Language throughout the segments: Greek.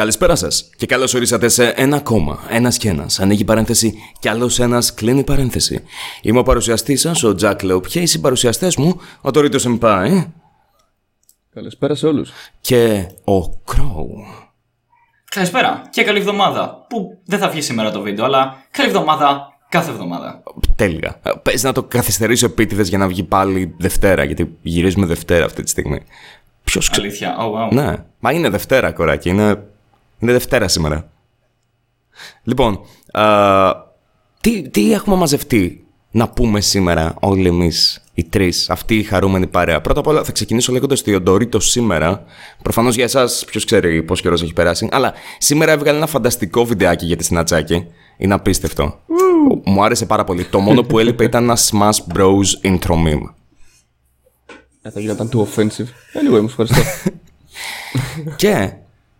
Καλησπέρα σας και καλώς ορίσατε σε ένα ακόμα, ένας και ένας, ανοίγει παρένθεση και άλλος ένας, κλείνει παρένθεση. Είμαι ο παρουσιαστής σας, ο Jack Leo Pace, οι παρουσιαστές μου, ο Toritos Empai. Καλησπέρα σε όλους. Και ο Crow. Καλησπέρα και καλή εβδομάδα, που δεν θα βγει σήμερα το βίντεο, αλλά καλή εβδομάδα κάθε εβδομάδα. Τέλεια. Πες να το καθυστερήσω επίτηδες για να βγει πάλι Δευτέρα, γιατί γυρίζουμε Δευτέρα αυτή τη στιγμή. Ποιος ξέρει. Αλήθεια, oh, wow. Ναι, μα είναι Δευτέρα, κοράκι, είναι Δευτέρα σήμερα. Λοιπόν, τι έχουμε μαζευτεί να πούμε σήμερα όλοι εμείς οι τρεις, αυτή η χαρούμενη παρέα. Πρώτα απ' όλα θα ξεκινήσω λέγοντας ότι ο Ντορίτος σήμερα, προφανώς για εσάς, ποιος ξέρει πόσο καιρός έχει περάσει, αλλά σήμερα έβγαλε ένα φανταστικό βιντεάκι για τη Σνατσάκη. Είναι απίστευτο. Μου άρεσε πάρα πολύ. Το μόνο που έλειπε ήταν ένα Smash Bros intro meme. Θα γινόταν too offensive. Anyway, μου ευχαριστώ. Και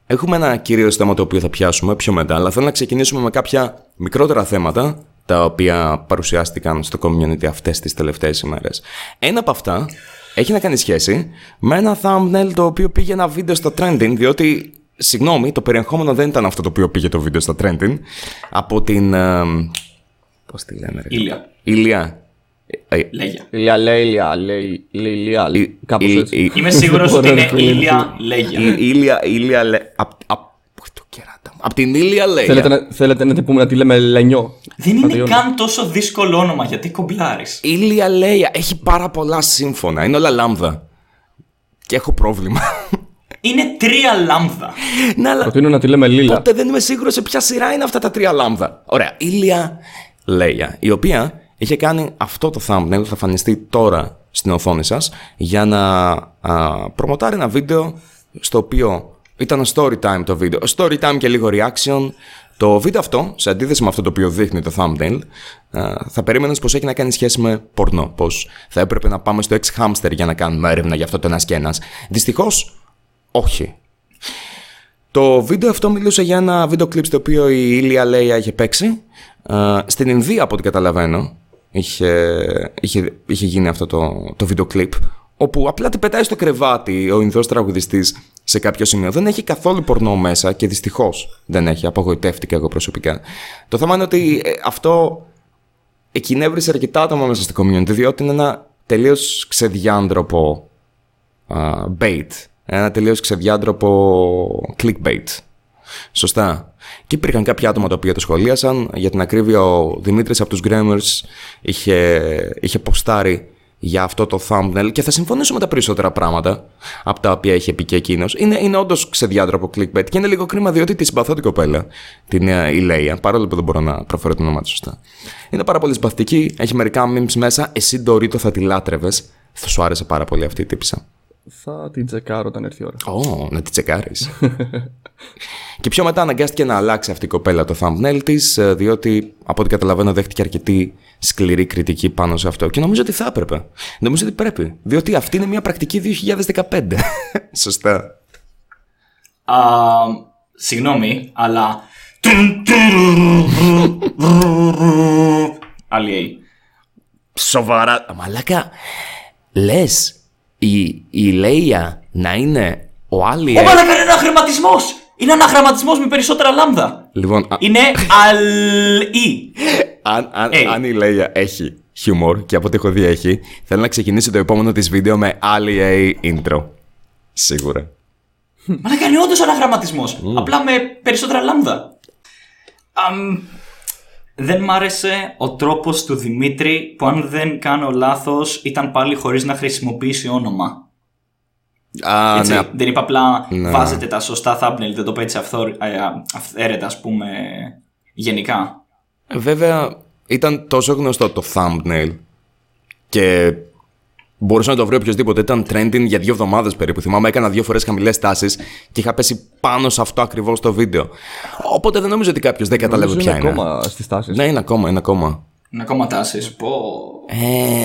έχουμε ένα κυρίως θέμα το οποίο θα πιάσουμε πιο μετά, αλλά θέλω να ξεκινήσουμε με κάποια μικρότερα θέματα τα οποία παρουσιάστηκαν στο community αυτές τις τελευταίες ημέρες. Ένα από αυτά έχει να κάνει σχέση με ένα thumbnail το οποίο πήγε ένα βίντεο στο trending, διότι, συγγνώμη, το περιεχόμενο δεν ήταν αυτό το οποίο πήγε το βίντεο στο trending, από την... πώς τη λένε, Ηλία. Είμαι σίγουρος ότι είναι Ilia Legia. Απ' την Ilia Legia. Θέλετε να την πούμε να τη λέμε Λενιό? Δεν είναι καν τόσο δύσκολο όνομα, γιατί κομπλάρεις. Ilia Legia έχει πάρα πολλά σύμφωνα. Είναι όλα λάμδα. Και έχω πρόβλημα. Είναι τρία λάμδα. Προτείνω να τη λέμε Λίλα. Οπότε δεν είμαι σίγουρος σε ποια σειρά είναι αυτά τα τρία λάμδα. Ωραία, Ilia Legia, η οποία είχε κάνει αυτό το thumbnail, θα εμφανιστεί τώρα στην οθόνη σας, για να προμοτάρει ένα βίντεο στο οποίο ήταν story time το βίντεο. Story time και λίγο reaction. Το βίντεο αυτό, σε αντίθεση με αυτό το οποίο δείχνει το thumbnail, θα περίμενες πως έχει να κάνει σχέση με πορνό. Πως θα έπρεπε να πάμε στο X-Hamster για να κάνουμε έρευνα για αυτό το ένας και ένας. Δυστυχώς, όχι. Το βίντεο αυτό μιλούσε για ένα βίντεο κλιπ στο οποίο η Ilia Legia είχε παίξει. Στην Ινδία, από ό,τι καταλαβαίνω, είχε γίνει αυτό το βίντεο κλιπ, όπου απλά την πετάει στο κρεβάτι ο Ινδός τραγουδιστής σε κάποιο σημείο. Δεν έχει καθόλου πορνό μέσα και δυστυχώς δεν έχει. Απογοητεύτηκα εγώ προσωπικά. Το θέμα είναι ότι αυτό εκυνέβρισε αρκετά άτομα μέσα στο community, διότι είναι ένα τελείως ξεδιάντροπο bait. Ένα τελείως ξεδιάντροπο clickbait. Σωστά. Και υπήρχαν κάποια άτομα τα οποία το σχολίασαν. Για την ακρίβεια, ο Δημήτρης από τους Grammars είχε ποστάρει για αυτό το thumbnail και θα συμφωνήσω με τα περισσότερα πράγματα από τα οποία είχε πει και εκείνος. Είναι όντως ξεδιάντροπο clickbait και είναι λίγο κρίμα, διότι τη συμπαθώ την κοπέλα, την Ilia, παρόλο που δεν μπορώ να προφέρω το όνομά της σωστά. Είναι πάρα πολύ συμπαθητική, έχει μερικά memes μέσα. Εσύ, Ντορίτο, θα τη λάτρευες. Θα σου άρεσε πάρα πολύ αυτή η τύπισσα. Θα την τσεκάρω όταν έρθει η ώρα. Να την τσεκάρεις. Και πιο μετά αναγκάστηκε να αλλάξει αυτή η κοπέλα το thumbnail της, διότι από ό,τι καταλαβαίνω δέχτηκε αρκετή σκληρή κριτική πάνω σε αυτό. Και νομίζω ότι θα έπρεπε. Νομίζω ότι πρέπει. Διότι αυτή είναι μια πρακτική 2015. Σωστά. Συγγνώμη, αλλά. Αλλιέι. Σοβαρά. Μαλάκα. Λες η Legia να είναι ο Άλλη. Ωπα, να κάνει ένα χρηματισμό! Είναι ένα γραμματισμό με περισσότερα λάμδα. Λοιπόν, είναι αλ-ι. Αν η Legia έχει χιούμορ, και από ό,τι έχω δει έχει, θέλω να ξεκινήσει το επόμενο της βίντεο με Άλλη intro. Σίγουρα. Μα να κάνει όντως ένα γραμματισμό. Απλά με περισσότερα λάμδα. Δεν μ' άρεσε ο τρόπος του Δημήτρη που, αν δεν κάνω λάθος, ήταν πάλι χωρίς να χρησιμοποιήσει όνομα. Έτσι, ναι. Δεν είπα απλά βάζετε τα σωστά thumbnail, δεν το παίρνει αυθαίρετα, ας πούμε, γενικά. Βέβαια, ήταν τόσο γνωστό το thumbnail και μπορούσε να το βρει οποιοδήποτε. Ήταν trending για 2 εβδομάδες περίπου. Θυμάμαι, έκανα 2 φορές χαμηλές τάσεις και είχα πέσει πάνω σε αυτό ακριβώς το βίντεο. Οπότε δεν νομίζω ότι κάποιος δεν καταλάβει ποια είναι. Ακόμα στις τάσεις. Ναι, είναι ακόμα. Είναι ακόμα τάσεις.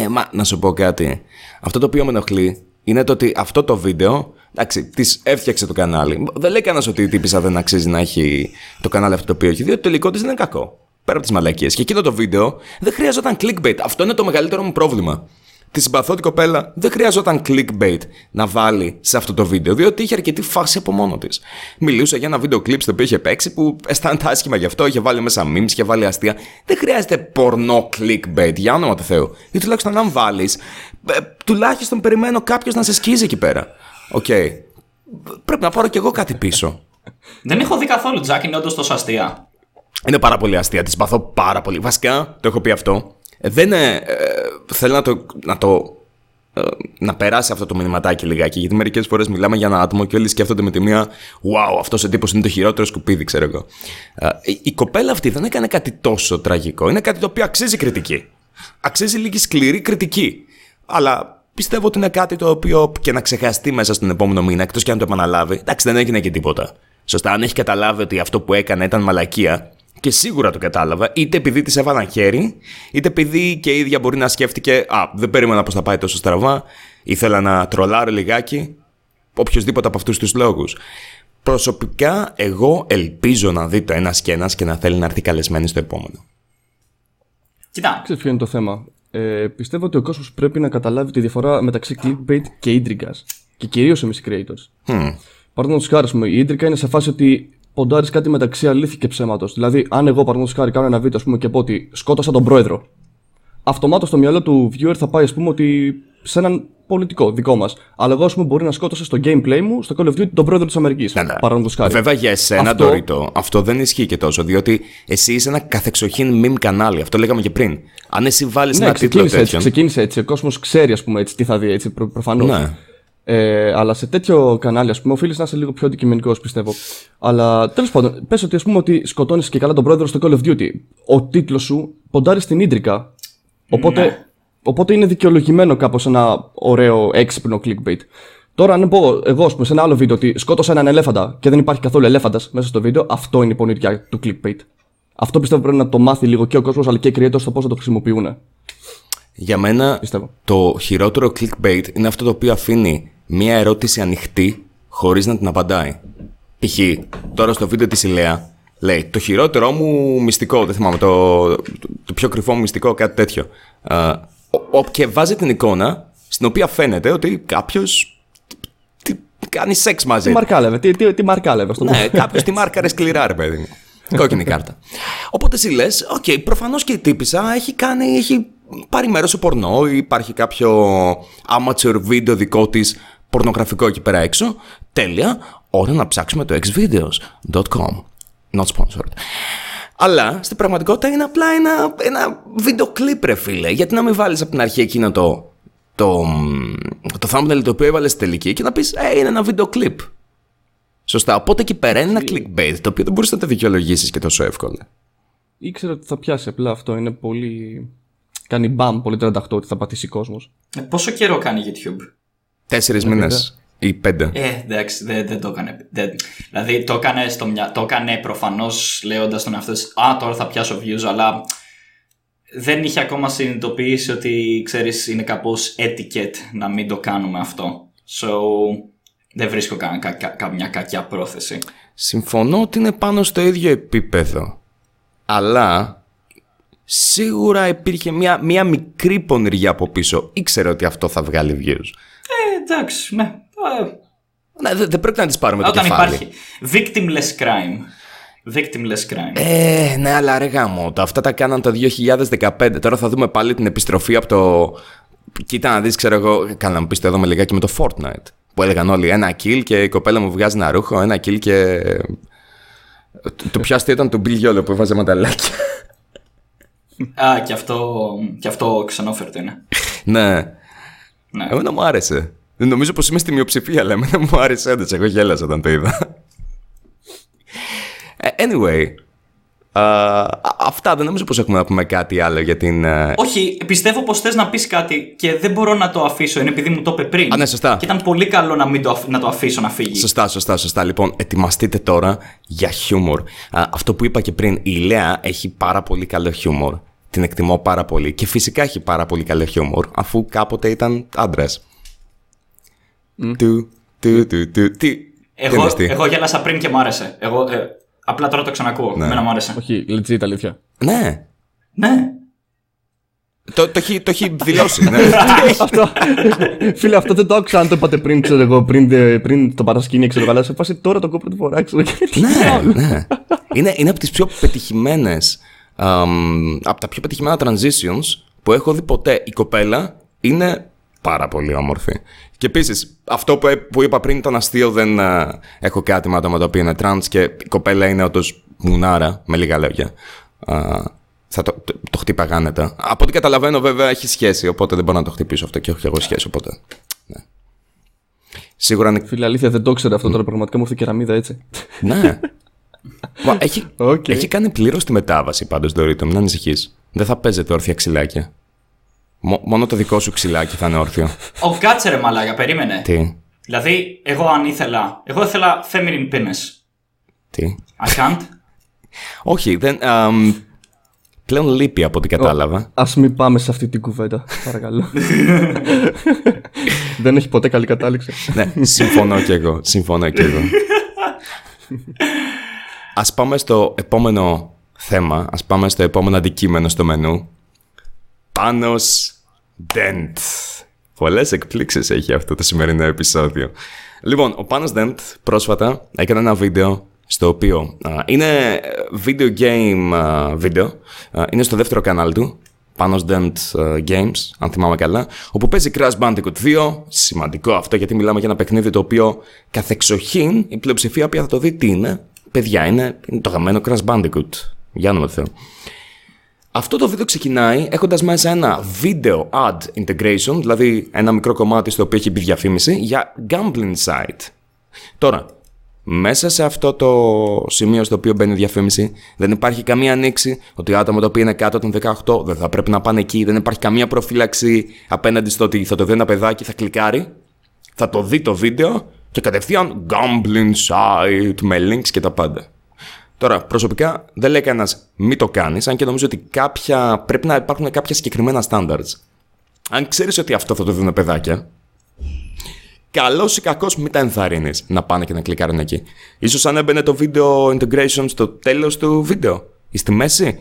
Μα να σου πω κάτι. Αυτό το οποίο με ενοχλεί είναι το ότι αυτό το βίντεο, εντάξει, της έφτιαξε το κανάλι. Δεν λέει κανένας ότι η τύπισσα δεν αξίζει να έχει το κανάλι αυτό το οποίο έχει, διότι το υλικό της δεν είναι κακό. Πέρα από τις μαλακίες. Και εκείνο το βίντεο δεν χρειαζόταν clickbait. Αυτό είναι το μεγαλύτερο μου πρόβλημα. τη συμπαθώτη κοπέλα δεν χρειαζόταν clickbait να βάλει σε αυτό το βίντεο, διότι είχε αρκετή φάση από μόνο της. Μιλούσε για ένα βίντεο κλιπ στο οποίο είχε παίξει, που αισθάνεται άσχημα γι' αυτό, είχε βάλει μέσα memes, είχε βάλει αστεία. Δεν χρειάζεται πορνό clickbait, για όνομα του Θεού. Ή τουλάχιστον αν βάλεις, τουλάχιστον περιμένω κάποιο να σε σκίζει εκεί πέρα. Οκ. Πρέπει να πάρω κι εγώ κάτι πίσω. Δεν έχω δει καθόλου, Τζάκ, είναι όντως τόσο αστεία. Είναι πάρα πολύ αστεία, τη συμπαθώ πάρα πολύ. Βασικά, το έχω πει αυτό. Δεν είναι. Θέλω να περάσει αυτό το μηνυματάκι λιγάκι, γιατί μερικές φορές μιλάμε για ένα άτομο και όλοι σκέφτονται με τη μία. Wow, αυτός ο τύπος είναι το χειρότερο σκουπίδι, ξέρω εγώ. Η κοπέλα αυτή δεν έκανε κάτι τόσο τραγικό. Είναι κάτι το οποίο αξίζει κριτική. Αξίζει λίγη σκληρή κριτική. Αλλά πιστεύω ότι είναι κάτι το οποίο και να ξεχαστεί μέσα στον επόμενο μήνα, εκτός και αν το επαναλάβει. Εντάξει, δεν έγινε και τίποτα. Σωστά, αν έχει καταλάβει ότι αυτό που έκανε ήταν μαλακία. Και σίγουρα το κατάλαβα, είτε επειδή της έβαλαν χέρι, είτε επειδή και η ίδια μπορεί να σκέφτηκε «Α, δεν περίμενα πως θα πάει τόσο στραβά, ήθελα να τρολάρω λιγάκι», οποιοσδήποτε από αυτούς τους λόγους. Προσωπικά, εγώ ελπίζω να δει το ένας και ένας και να θέλει να έρθει καλεσμένη στο επόμενο. Κοιτάξτε, ξέρεις ποιο είναι το θέμα. Πιστεύω ότι ο κόσμος πρέπει να καταλάβει τη διαφορά μεταξύ clickbait και ίντριγκας. Και κυρίως εμείς οι creators. Παραδείγματος χάρη, η ίντρικα είναι σε φάση ότι ποντάρεις κάτι μεταξύ αλήθεια και ψέματος. Δηλαδή, αν εγώ παραδείγματος χάρη κάνω ένα βίντεο και πω ότι σκότωσα τον πρόεδρο, αυτομάτως στο μυαλό του viewer θα πάει ότι σε έναν πολιτικό δικό μας. Αλλά εγώ μπορεί να σκότωσα στο gameplay μου, στο Call of Duty, τον πρόεδρο της Αμερικής. Παραδείγματος χάρη. Βέβαια για εσένα αυτό... Τωρίτο, αυτό δεν ισχύει και τόσο, διότι εσύ είσαι ένα καθεξοχήν meme κανάλι. Αυτό λέγαμε και πριν. Αν εσύ βάλεις ένα τίτλο τέτοιο. Ξεκίνησε έτσι. Ο κόσμος ξέρει έτσι, τι θα δει έτσι προφανώς. Ναι. Αλλά σε τέτοιο κανάλι, οφείλεις να είσαι λίγο πιο αντικειμενικός, πιστεύω. Αλλά τέλος πάντων, πες ότι, ότι σκοτώνεις και καλά τον πρόεδρο στο Call of Duty. Ο τίτλος σου ποντάρει στην ίντρικα. Οπότε είναι δικαιολογημένο κάπως ένα ωραίο έξυπνο clickbait. Τώρα, αν πω εγώ σε ένα άλλο βίντεο ότι σκότωσα έναν ελέφαντα και δεν υπάρχει καθόλου ελέφαντας μέσα στο βίντεο, αυτό είναι η πονηριά του clickbait. Αυτό πιστεύω πρέπει να το μάθει λίγο και ο κόσμος, αλλά και οι creators στο πώς θα το χρησιμοποιούν. Για μένα, πιστεύω, το χειρότερο clickbait είναι αυτό το οποίο αφήνει μία ερώτηση ανοιχτή χωρίς να την απαντάει. Π.χ. τώρα στο βίντεο της Ηλέα λέει το χειρότερό μου μυστικό, δεν θυμάμαι, το πιο κρυφό μου μυστικό, κάτι τέτοιο. Και βάζει την εικόνα στην οποία φαίνεται ότι κάποιος κάνει σεξ μαζί. Τι μαρκάλευε αυτό. Ναι, κάποιος τη μάρκαρε σκληρά, ρε παιδί μου. Κόκκινη κάρτα. Οπότε εσύ λες, οκ, προφανώς και η τύπισσα έχει πάρει μέρος σε πορνό ή υπάρχει κάποιο amateur βίντεο δικό της πορνογραφικό εκεί πέρα έξω. Τέλεια, ώρα να ψάξουμε το xvideos.com. Not sponsored. Αλλά στην πραγματικότητα είναι απλά ένα βίντεο κλιπ, ρε φίλε. Γιατί να μην βάλεις από την αρχή εκείνο το thumbnail το οποίο έβαλες στη τελική και να πεις είναι ένα βίντεο κλιπ. Σωστά, οπότε εκεί πέρα είναι ένα clickbait το οποίο δεν μπορείς να το δικαιολογήσεις και τόσο εύκολα. Ήξερα ότι θα πιάσει απλά αυτό, είναι πολύ... Κάνει μπαμ, πολύ 38, ότι θα πατήσει κόσμος. Πόσο καιρό κάνει YouTube? 4 μήνες ή 5. Εντάξει, δεν το έκανε. Δηλαδή το έκανε προφανώς λέγοντας τον εαυτό της «Α, τώρα θα πιάσω views», αλλά δεν είχε ακόμα συνειδητοποιήσει ότι, ξέρεις, είναι κάπως etiquette να μην το κάνουμε αυτό. So... δεν βρίσκω καμιά κακιά πρόθεση. Συμφωνώ ότι είναι πάνω στο ίδιο επίπεδο. Αλλά σίγουρα υπήρχε μια μικρή πονηριά από πίσω. Ήξερε ότι αυτό θα βγάλει views. Εντάξει, ναι. Δεν πρέπει να τις πάρουμε το κεφάλι. Όταν υπάρχει victimless crime. Ναι, αλλά ρε γάμο, αυτά τα κάναν το 2015. Τώρα θα δούμε πάλι την επιστροφή από το... Κοίτα να δεις, ξέρω εγώ, κάναμε πίσω εδώ με λιγάκι με το Fortnite. Που έλεγαν όλοι ένα kill και η κοπέλα μου βγάζει ένα ρούχο, ένα kill και... Το πιο αστείο ήταν το Bill Yolo που έβαζε μανταλάκια. Α, και αυτό ξενόφερτο είναι. Ναι. Εμένα μου άρεσε. Νομίζω πως είμαι στη μειοψηφία, αλλά εμένα μου άρεσε όντως. Εγώ γέλασα όταν το είδα. Anyway... αυτά, δεν νομίζω πως έχουμε να πούμε κάτι άλλο για την... Όχι, πιστεύω πως θες να πεις κάτι και δεν μπορώ να το αφήσω, είναι επειδή μου το είπε πριν. Α, ναι, σωστά. Και ήταν πολύ καλό να, μην το, να το αφήσω να φύγει. Σωστά. Λοιπόν, ετοιμαστείτε τώρα για χιούμορ. Αυτό που είπα και πριν, η Ηλέα έχει πάρα πολύ καλό χιούμορ. Την εκτιμώ πάρα πολύ και φυσικά έχει πάρα πολύ καλό χιούμορ, αφού κάποτε ήταν άντρας. Εγώ γέλασα πριν και μου άρεσε. Απλά τώρα το ξανακούω. Εμένα μου άρεσε. Όχι, legit αλήθεια. Ναι. Το έχει δηλώσει, ναι. Φίλε, αυτό δεν το άκουσα αν το είπατε πριν, ξέρω εγώ, πριν το παρασκήνιο, ξέρω εγώ, αλλά σε φάση τώρα το κόπρο του φορά, ξέρω. Ναι. Είναι από τις πιο πετυχημένες, από τα πιο πετυχημένα transitions που έχω δει ποτέ. Η κοπέλα είναι πάρα πολύ όμορφη. Και επίσης, αυτό που είπα πριν ήταν αστείο, δεν έχω κάτι με άτομα τα οποία είναι trans και η κοπέλα είναι όντως μουνάρα, με λίγα λόγια. Θα το χτύπα γάνετα. Από ό,τι καταλαβαίνω, βέβαια έχει σχέση, οπότε δεν μπορώ να το χτυπήσω αυτό και έχω και εγώ σχέση. Οπότε. Ναι. Σίγουρα είναι. Φίλε, αλήθεια, δεν το ξέρω αυτό τώρα. Πραγματικά μου έφτιαξε κεραμίδα έτσι. Ναι. Έχει κάνει πλήρως τη μετάβαση πάντως το ρίτο. Μην ανησυχείς. Δεν θα παίζετε όρθια ξυλάκια. Μόνο το δικό σου ξυλάκι θα είναι όρθιο. Off κάτσε ρε μαλάκα, περίμενε. Τι. Δηλαδή, εγώ αν ήθελα. Εγώ ήθελα feminine penis. Τι. I can't. Όχι, δεν. Πλέον λείπει από ό,τι κατάλαβα. Ας μην πάμε σε αυτή την κουβέντα, παρακαλώ. Δεν έχει ποτέ καλή κατάληξη. Ναι, συμφωνώ κι εγώ. Ας πάμε στο επόμενο θέμα, ας πάμε στο επόμενο αντικείμενο στο μενού. Panos Dent. Πολλές εκπλήξεις έχει αυτό το σημερινό επεισόδιο. Λοιπόν, ο Panos Dent πρόσφατα έκανε ένα βίντεο στο οποίο είναι video game video, είναι στο δεύτερο κανάλι του, Panos Dent Games, αν θυμάμαι καλά, όπου παίζει Crash Bandicoot 2, σημαντικό αυτό γιατί μιλάμε για ένα παιχνίδι το οποίο καθεξοχήν η πλειοψηφία που θα το δει τι είναι, παιδιά, είναι το γαμμένο Crash Bandicoot, για όνομα του Θεού. Αυτό το βίντεο ξεκινάει έχοντας μέσα ένα video ad integration, δηλαδή ένα μικρό κομμάτι στο οποίο έχει μπει διαφήμιση για gambling site. Τώρα, μέσα σε αυτό το σημείο στο οποίο μπαίνει η διαφήμιση, δεν υπάρχει καμία ανοίξη ότι άτομα τα οποία είναι κάτω των 18 δεν θα πρέπει να πάνε εκεί, δεν υπάρχει καμία προφύλαξη απέναντι στο ότι θα το δει ένα παιδάκι, θα κλικάρει, θα το δει το βίντεο και κατευθείαν gambling site με links και τα πάντα. Τώρα, προσωπικά δεν λέει κανένας μη το κάνεις, αν και νομίζω ότι πρέπει να υπάρχουν κάποια συγκεκριμένα standards. Αν ξέρεις ότι αυτό θα το δουν παιδάκια, καλός ή κακός, μην τα ενθαρρύνεις να πάνε και να κλικάρουν εκεί. Ίσως αν έμπαινε το video integration στο τέλος του βίντεο ή στη μέση.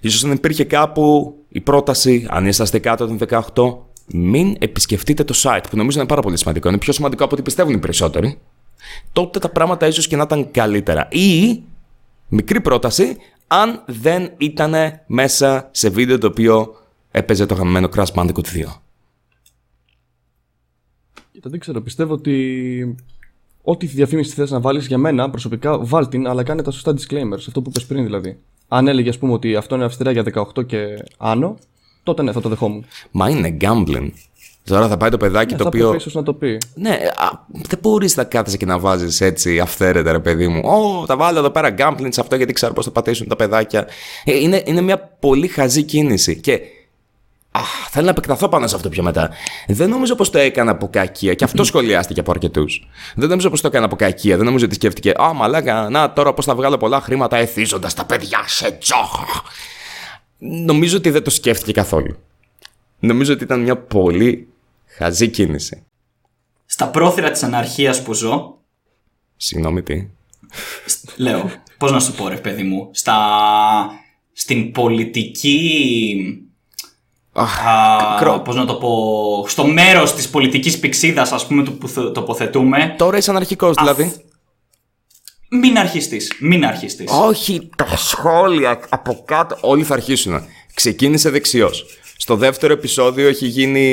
Ίσως αν υπήρχε κάπου η πρόταση, αν είσαστε κάτω των 18, μην επισκεφτείτε το site, που νομίζω είναι πάρα πολύ σημαντικό. Είναι πιο σημαντικό από ό,τι πιστεύουν οι περισσότεροι. Τότε τα πράγματα ίσως και να ήταν καλύτερα. Ή, μικρή πρόταση, αν δεν ήταν μέσα σε βίντεο το οποίο έπαιζε το γαμμένο Crash Bandicoot 2. Δεν ξέρω, πιστεύω ότι ό,τι διαφήμιση θες να βάλεις, για μένα προσωπικά βάλ την, αλλά κάνε τα σωστά disclaimers, αυτό που είπες πριν δηλαδή. Αν έλεγε ας πούμε ότι αυτό είναι αυστηρά για 18 και άνω, τότε ναι, θα το δεχόμουν. Μα είναι gambling. Τώρα θα πάει το παιδάκι το οποίο. Ίσως να το πει. Ναι, δεν μπορείς να κάθεσαι και να βάζεις έτσι αυθαίρετα, ρε παιδί μου. Τα βάλω εδώ πέρα gambling σε αυτό γιατί ξέρω πώς θα πατήσουν τα παιδάκια. Είναι μια πολύ χαζή κίνηση. Και θέλω να επεκταθώ πάνω σε αυτό πιο μετά. Δεν νομίζω πως το έκανα από κακία. Και αυτό σχολιάστηκε από αρκετούς. Δεν νομίζω πως το έκανα από κακία. Δεν νομίζω ότι σκέφτηκε. Μαλάκα, να τώρα πως θα βγάλω πολλά χρήματα εθίζοντας τα παιδιά σε τζόχο. Νομίζω ότι δεν το σκέφτηκε καθόλου. Νομίζω ότι ήταν μια πολύ χαζή κίνηση. Στα πρόθυρα της αναρχίας που ζω. Συγγνώμη, τι. Λέω. Πώς να σου πω, ρε παιδί μου. Στην πολιτική. Πώς να το πω, στο μέρος της πολιτικής πυξίδας, ας πούμε, που τοποθετούμε. Τώρα είσαι αναρχικός, δηλαδή. Μην αρχιστείς. Όχι, τα σχόλια από κάτω. Όλοι θα αρχίσουν. Ξεκίνησε δεξιός. Στο δεύτερο επεισόδιο έχει γίνει.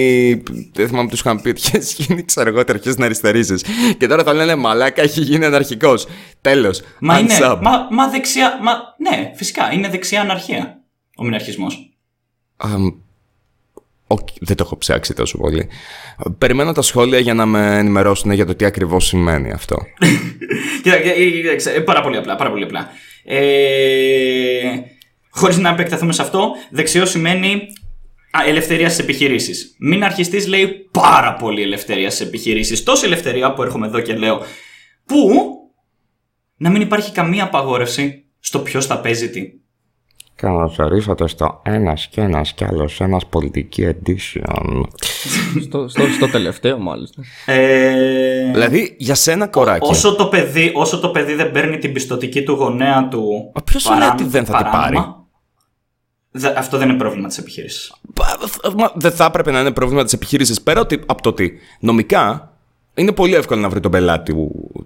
Δεν θυμάμαι, του είχαν πει ότι έχει γίνει, ξέρω εγώ, αρχίζει να αριστερίζεις. Και τώρα θα λένε μαλάκα, έχει γίνει αναρχικός. Τέλος. Μα είναι. Μα δεξιά. Ναι, φυσικά είναι δεξιά αναρχία. Ο μηναρχισμός. Δεν το έχω ψάξει τόσο πολύ. Περιμένω τα σχόλια για να με ενημερώσουν για το τι ακριβώς σημαίνει αυτό. Κοίταξε, πάρα πολύ απλά. Χωρίς να επεκταθούμε σε αυτό, δεξιό σημαίνει ελευθερία στις επιχειρήσεις. Μην αρχιστείς λέει πάρα πολύ ελευθερία στις επιχειρήσεις. Τόση ελευθερία που έρχομαι εδώ και λέω, που να μην υπάρχει καμία απαγόρευση στο ποιος θα παίζει τι. Καλωσορίσατε στο ένας και ένας κι άλλος, ένας πολιτική edition. Στο τελευταίο μάλιστα. Δηλαδή για σένα κοράκι. Όσο το παιδί δεν παίρνει την πιστωτική του γονέα του. Ποιος είναι ότι δεν θα την πάρει. Αυτό δεν είναι πρόβλημα της επιχείρησης. Δεν θα έπρεπε να είναι πρόβλημα της επιχείρησης, πέρα από το ότι νομικά είναι πολύ εύκολο να βρει τον πελάτη,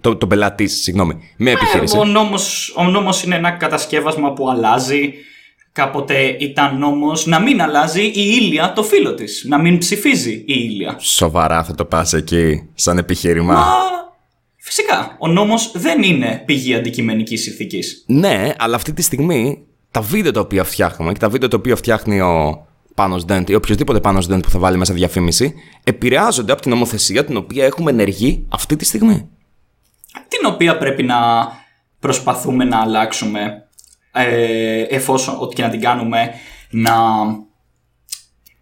τον πελάτη, συγγνώμη, με επιχείρηση. Ο νόμος είναι ένα κατασκεύασμα που αλλάζει. Κάποτε ήταν νόμος να μην αλλάζει η Ήλια το φίλο της, να μην ψηφίζει η Ήλια. Σοβαρά θα το πας εκεί σαν επιχείρημα? Μα φυσικά, ο νόμος δεν είναι πηγή αντικειμενικής ηθικής. Ναι, αλλά αυτή τη στιγμή τα βίντεο τα οποία φτιάχνουμε και τα βίντεο τα οποία φτιάχνει ο Πάνος Dent ή οποιοδήποτε Πάνος Dent που θα βάλει μέσα διαφήμιση, επηρεάζονται από την νομοθεσία την οποία έχουμε ενεργή αυτή τη στιγμή. Την οποία πρέπει να προσπαθούμε να αλλάξουμε, εφόσον ότι και να την κάνουμε να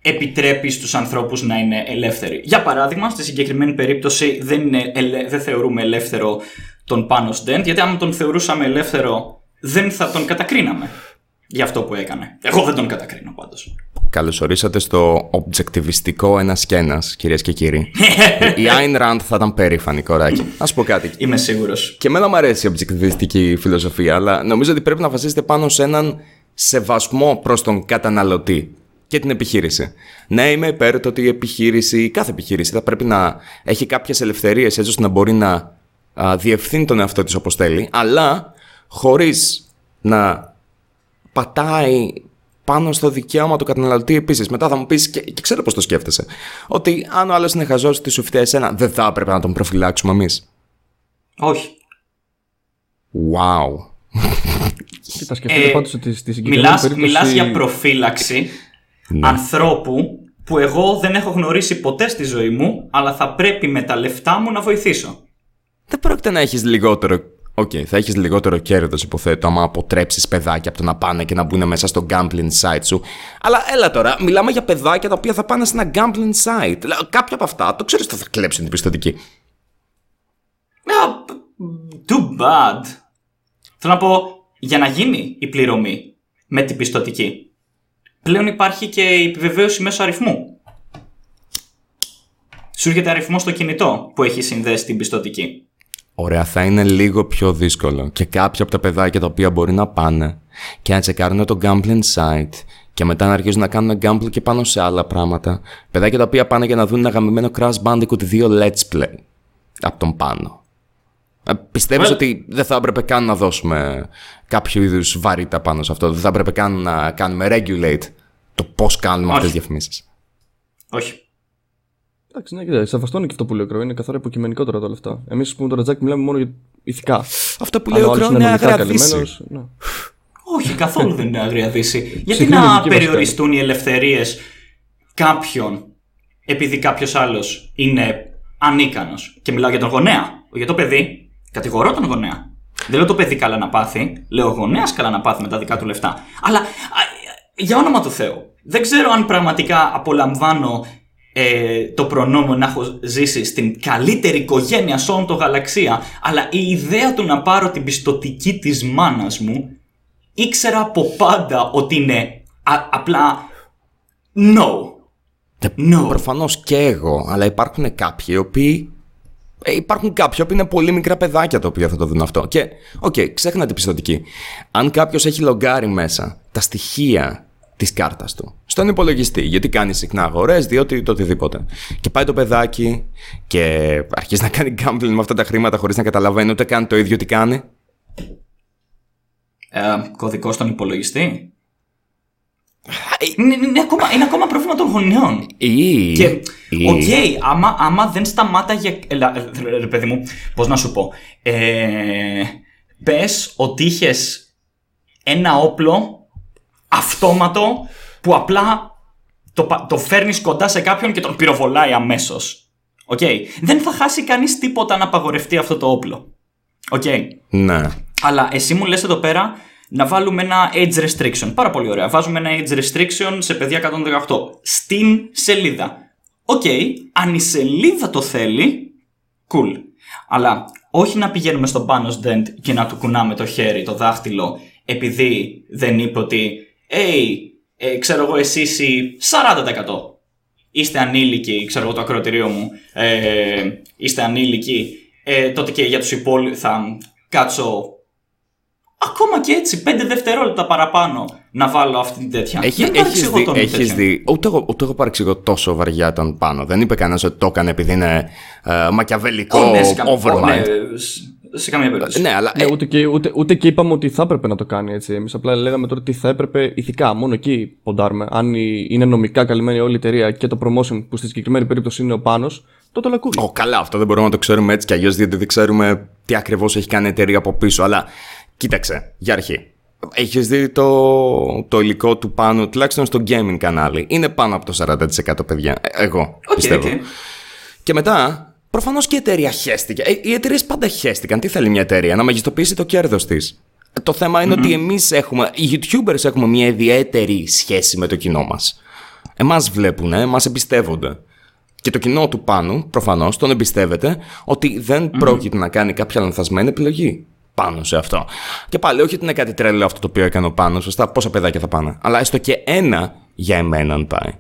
επιτρέπει στους ανθρώπους να είναι ελεύθεροι. Για παράδειγμα, στη συγκεκριμένη περίπτωση δεν θεωρούμε ελεύθερο τον Πάνος Dent, γιατί αν τον θεωρούσαμε ελεύθερο δεν θα τον κατακρίναμε για αυτό που έκανε. Εγώ δεν τον κατακρίνω πάντως. Καλώς ορίσατε στο ομπτζεκτιβιστικό ένας και ένας, κυρίες και κύριοι. Η Άιν Ραντ θα ήταν περήφανη, κοράκι. Ας πω κάτι. Είμαι σίγουρος. Και εμένα μου αρέσει η ομπτζεκτιβιστική φιλοσοφία, αλλά νομίζω ότι πρέπει να βασίζεται πάνω σε έναν σεβασμό προς τον καταναλωτή και την επιχείρηση. Ναι, είμαι υπέρ το ότι η επιχείρηση, κάθε επιχείρηση, θα πρέπει να έχει κάποιες ελευθερίες έτσι ώστε να μπορεί να διευθύνει τον εαυτό της όπως θέλει, αλλά χωρίς να πατάει πάνω στο δικαίωμα του καταναλωτή επίσης. Μετά θα μου πεις, και ξέρω πώς το σκέφτεσαι, ότι αν ο άλλος είναι χαζός, τι σου φταίει εσένα? Δεν θα έπρεπε να τον προφυλάξουμε εμείς? Όχι. Wow. Κοίτα, σκεφτείτε πάντως ότι στη συγκεκριμένη περίπτωση... Μιλάς για προφύλαξη ανθρώπου που εγώ δεν έχω γνωρίσει ποτέ στη ζωή μου, αλλά θα πρέπει με τα λεφτά μου να βοηθήσω. Δεν πρόκειται να έχεις λιγότερο... Okay, θα έχεις λιγότερο κέρδος, υποθέτω, άμα αποτρέψεις παιδάκια από το να πάνε και να μπουν μέσα στο gambling site σου. Αλλά έλα τώρα, μιλάμε για παιδάκια τα οποία θα πάνε σε ένα gambling site. Κάποια από αυτά, το ξέρεις, θα κλέψουν την πιστωτική. Too bad. Θέλω να πω, για να γίνει η πληρωμή με την πιστωτική, πλέον υπάρχει και η επιβεβαίωση μέσω αριθμού. Σου έρχεται αριθμό στο κινητό που έχει συνδέσει την πιστωτική. Ωραία, θα είναι λίγο πιο δύσκολο. Και κάποια από τα παιδάκια τα οποία μπορεί να πάνε και να τσεκάρουν το gambling site και μετά να αρχίζουν να κάνουν gambling και πάνω σε άλλα πράγματα. Παιδάκια τα οποία πάνε για να δουν ένα γαμημένο Crash Bandicoot 2 Let's Play από τον Πάνο. Πιστεύεις ότι δεν θα έπρεπε καν να δώσουμε κάποιο είδους βαρύτητα πάνω σε αυτό? Δεν θα έπρεπε καν να κάνουμε regulate το πώς κάνουμε αυτές τις διαφημίσεις? Όχι. Εντάξει, ναι, κοιτάξτε, σεβαστό είναι και αυτό που λέει ο Κρόου. Είναι καθαρά υποκειμενικό τώρα τα λεφτά. Εμείς που με τον Ρατζάκ μιλάμε μόνο για ηθικά. Αυτό που λέει ο Κρόου είναι αγριαδύση. Ναι. Όχι, καθόλου δεν είναι αγριαδύση. Γιατί να περιοριστούν οι ελευθερίες κάποιον επειδή κάποιος άλλος είναι ανίκανος? Και μιλάω για τον γονέα. Για το παιδί. Κατηγορώ τον γονέα. Δεν λέω το παιδί καλά να πάθει. Λέω ο γονέας καλά να πάθει με τα δικά του λεφτά. Αλλά για όνομα του Θεού, δεν ξέρω αν πραγματικά απολαμβάνω το προνόμιο να έχω ζήσει στην καλύτερη οικογένεια σε όλη τη γαλαξία, αλλά η ιδέα του να πάρω την πιστωτική της μάνας μου, ήξερα από πάντα ότι είναι απλά no. Προφανώς και εγώ, αλλά υπάρχουν κάποιοι που είναι πολύ μικρά παιδάκια τα οποία θα το δουν αυτό. Και ξέχνα την πιστωτική. Αν κάποιος έχει λογκάρει μέσα τα στοιχεία της κάρτας του στον υπολογιστή, γιατί κάνει συχνά αγορές, διότι το οτιδήποτε. Και πάει το παιδάκι και αρχίζει να κάνει gambling με αυτά τα χρήματα χωρίς να καταλαβαίνει ούτε καν το ίδιο τι κάνει. Κωδικό στον υπολογιστή. Είναι ακόμα πρόβλημα των γονιών. Και οκ, άμα δεν σταμάταγε. Ρε παιδί μου, πώς να σου πω. Πες ότι είχες ένα όπλο αυτόματο που απλά το φέρνεις κοντά σε κάποιον και τον πυροβολάει αμέσως. Okay. Δεν θα χάσει κανείς τίποτα να απαγορευτεί αυτό το όπλο. Okay. Ναι. Αλλά εσύ μου λες εδώ πέρα να βάλουμε ένα age restriction. Πάρα πολύ ωραία. Βάζουμε ένα age restriction σε παιδιά 118 στην σελίδα. Okay. Αν η σελίδα το θέλει, cool. Αλλά όχι να πηγαίνουμε στον Panos Dent και να του κουνάμε το χέρι, το δάχτυλο, επειδή δεν είπε ότι ξέρω εγώ, εσύ είσαι 40%. Είστε ανήλικοι, ξέρω εγώ, το ακροτηρίο μου. Είστε ανήλικοι. Τότε και για τους υπόλοιπους θα κάτσω ακόμα και έτσι 5 δευτερόλεπτα παραπάνω να βάλω αυτή την τέτοια. Έχεις δει. Ούτε εγώ παρεξηγώ τόσο βαριά τον Πάνο. Δεν είπε κανένας ότι το έκανε επειδή είναι μακιαβελικό overmind. Ναι, σε καμία περίπτωση. Ναι, αλλά, ούτε και είπαμε ότι θα έπρεπε να το κάνει έτσι. Εμείς απλά λέγαμε τώρα τι θα έπρεπε ηθικά. Μόνο εκεί ποντάρουμε. Αν είναι νομικά καλυμμένη όλη η εταιρεία και το promotion που στη συγκεκριμένη περίπτωση είναι ο Πάνος, τότε το ακούει. Καλά, αυτό δεν μπορούμε να το ξέρουμε έτσι κι αλλιώς, διότι δεν ξέρουμε τι ακριβώς έχει κάνει η εταιρεία από πίσω. Αλλά κοίταξε, για αρχή. Έχεις δει το υλικό του Πάνου, τουλάχιστον στο gaming κανάλι. Είναι πάνω από το 40%, παιδιά. Εγώ πιστεύω. Και μετά. Προφανώς και η εταιρεία χέστηκε. Οι εταιρείες πάντα χέστηκαν. Τι θέλει μια εταιρεία? Να μεγιστοποιήσει το κέρδος της. Το θέμα είναι ότι εμείς οι YouTubers έχουμε μια ιδιαίτερη σχέση με το κοινό μας. Εμάς βλέπουνε, μας εμπιστεύονται. Και το κοινό του Πάνου, προφανώς, τον εμπιστεύεται ότι δεν πρόκειται να κάνει κάποια λανθασμένη επιλογή πάνω σε αυτό. Και πάλι, όχι ότι είναι κάτι τρελό αυτό το οποίο έκανε ο Πάνος, σωστά, πόσα παιδάκια θα πάνε. Αλλά έστω και ένα για εμέναν πάει.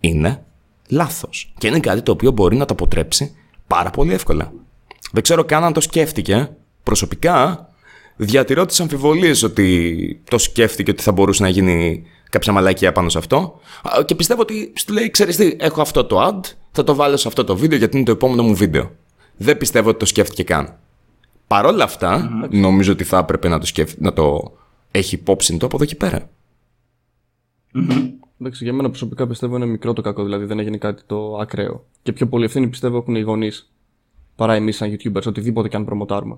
Είναι λάθος. Και είναι κάτι το οποίο μπορεί να το αποτρέψει πάρα πολύ εύκολα. Δεν ξέρω καν αν το σκέφτηκε. Προσωπικά διατηρώ τις αμφιβολίες ότι το σκέφτηκε ότι θα μπορούσε να γίνει κάποια μαλακία πάνω σε αυτό. Και πιστεύω ότι σου λέει, ξέρεις τι, έχω αυτό το ad, θα το βάλω σε αυτό το βίντεο γιατί είναι το επόμενο μου βίντεο. Δεν πιστεύω ότι το σκέφτηκε καν. Παρ' όλα αυτά, νομίζω ότι θα έπρεπε να το έχει υπόψη το από εδώ και πέρα. Εντάξει, για μένα προσωπικά πιστεύω είναι μικρό το κακό, δηλαδή δεν έγινε κάτι το ακραίο. Και πιο πολύ ευθύνη πιστεύω έχουν οι γονείς παρά εμείς σαν YouTubers, οτιδήποτε και αν προμοτάρουμε.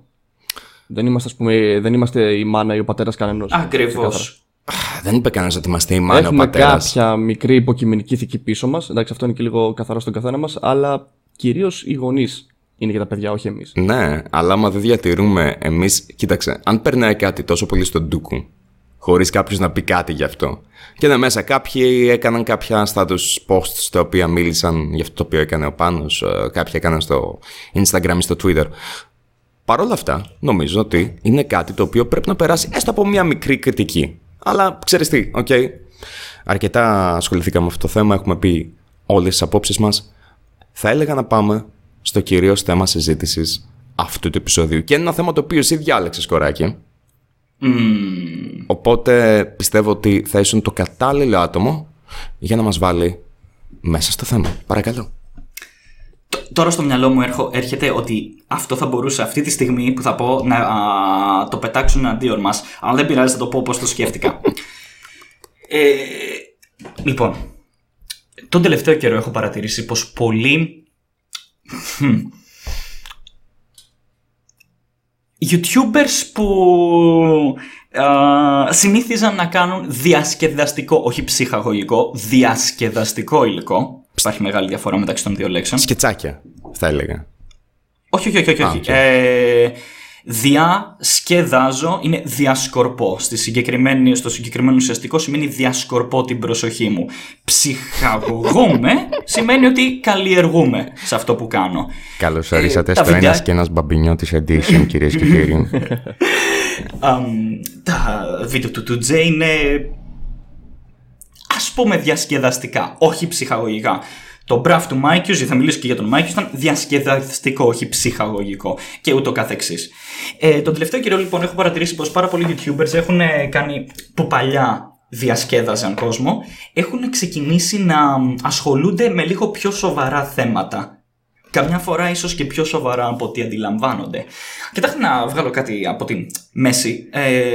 Δεν είμαστε η μάνα ή ο πατέρας κανενός. Ακριβώς. Δεν είπε κανένας ότι είμαστε η μάνα ή ο πατέρας. Έχουμε κάποια μικρή υποκειμενική ηθική πίσω μας. Εντάξει, αυτό είναι και λίγο καθαρό στον καθένα μας, αλλά κυρίως οι γονείς είναι για τα παιδιά, όχι εμείς. Ναι, αλλά άμα δεν διατηρούμε εμείς. Κοίταξε, αν περνάει κάτι τόσο πολύ στον ντούκου, χωρίς κάποιος να πει κάτι γι' αυτό. Και είναι μέσα κάποιοι έκαναν κάποια status posts τα οποία μίλησαν για αυτό το οποίο έκανε ο Πάνος, κάποιοι έκαναν στο Instagram ή στο Twitter. Παρ' όλα αυτά, νομίζω ότι είναι κάτι το οποίο πρέπει να περάσει έστω από μια μικρή κριτική. Αλλά ξέρεις τι, okay. Αρκετά ασχοληθήκαμε με αυτό το θέμα, έχουμε πει όλες τις απόψεις μας. Θα έλεγα να πάμε στο κυρίως θέμα συζήτησης αυτού του επεισοδίου. Και είναι ένα θέμα το οποίο εσύ διάλεξες, κοράκι. Οπότε πιστεύω ότι θα ήσουν το κατάλληλο άτομο για να μας βάλει μέσα στο θέμα. Παρακαλώ. Τώρα στο μυαλό μου έρχεται ότι αυτό θα μπορούσε αυτή τη στιγμή που θα πω να το πετάξουν εναντίον μας. Αλλά δεν πειράζει, θα το πω όπως το σκέφτηκα. Λοιπόν, τον τελευταίο καιρό έχω παρατηρήσει πως πολλοί YouTubers που συνήθιζαν να κάνουν διασκεδαστικό, όχι ψυχαγωγικό, διασκεδαστικό υλικό. Υπάρχει μεγάλη διαφορά μεταξύ των δύο λέξεων. Σκετσάκια, θα έλεγα. Όχι. Okay. Διασκεδάζω είναι διασκορπώ. Στο συγκεκριμένο ουσιαστικό σημαίνει διασκορπώ την προσοχή μου. Ψυχαγωγούμε σημαίνει ότι καλλιεργούμε σε αυτό που κάνω. Καλώς ορίσατε στο ένας και ένας μπαμπινιώτης edition, κυρίες και κύριοι. Τα βίντεο του Τζέι είναι, ας πούμε, διασκεδαστικά, όχι ψυχαγωγικά. Το μπραφ του Mikeius, γιατί θα μιλήσω και για τον Mikeius, ήταν διασκεδαστικό, όχι ψυχαγωγικό και ούτω καθεξής. Τον τελευταίο καιρό λοιπόν έχω παρατηρήσει πως πάρα πολλοί YouTubers έχουν κάνει, που παλιά διασκέδαζαν κόσμο, έχουν ξεκινήσει να ασχολούνται με λίγο πιο σοβαρά θέματα. Καμιά φορά ίσως και πιο σοβαρά από ό,τι αντιλαμβάνονται. Κοιτάξτε να βγάλω κάτι από τη μέση.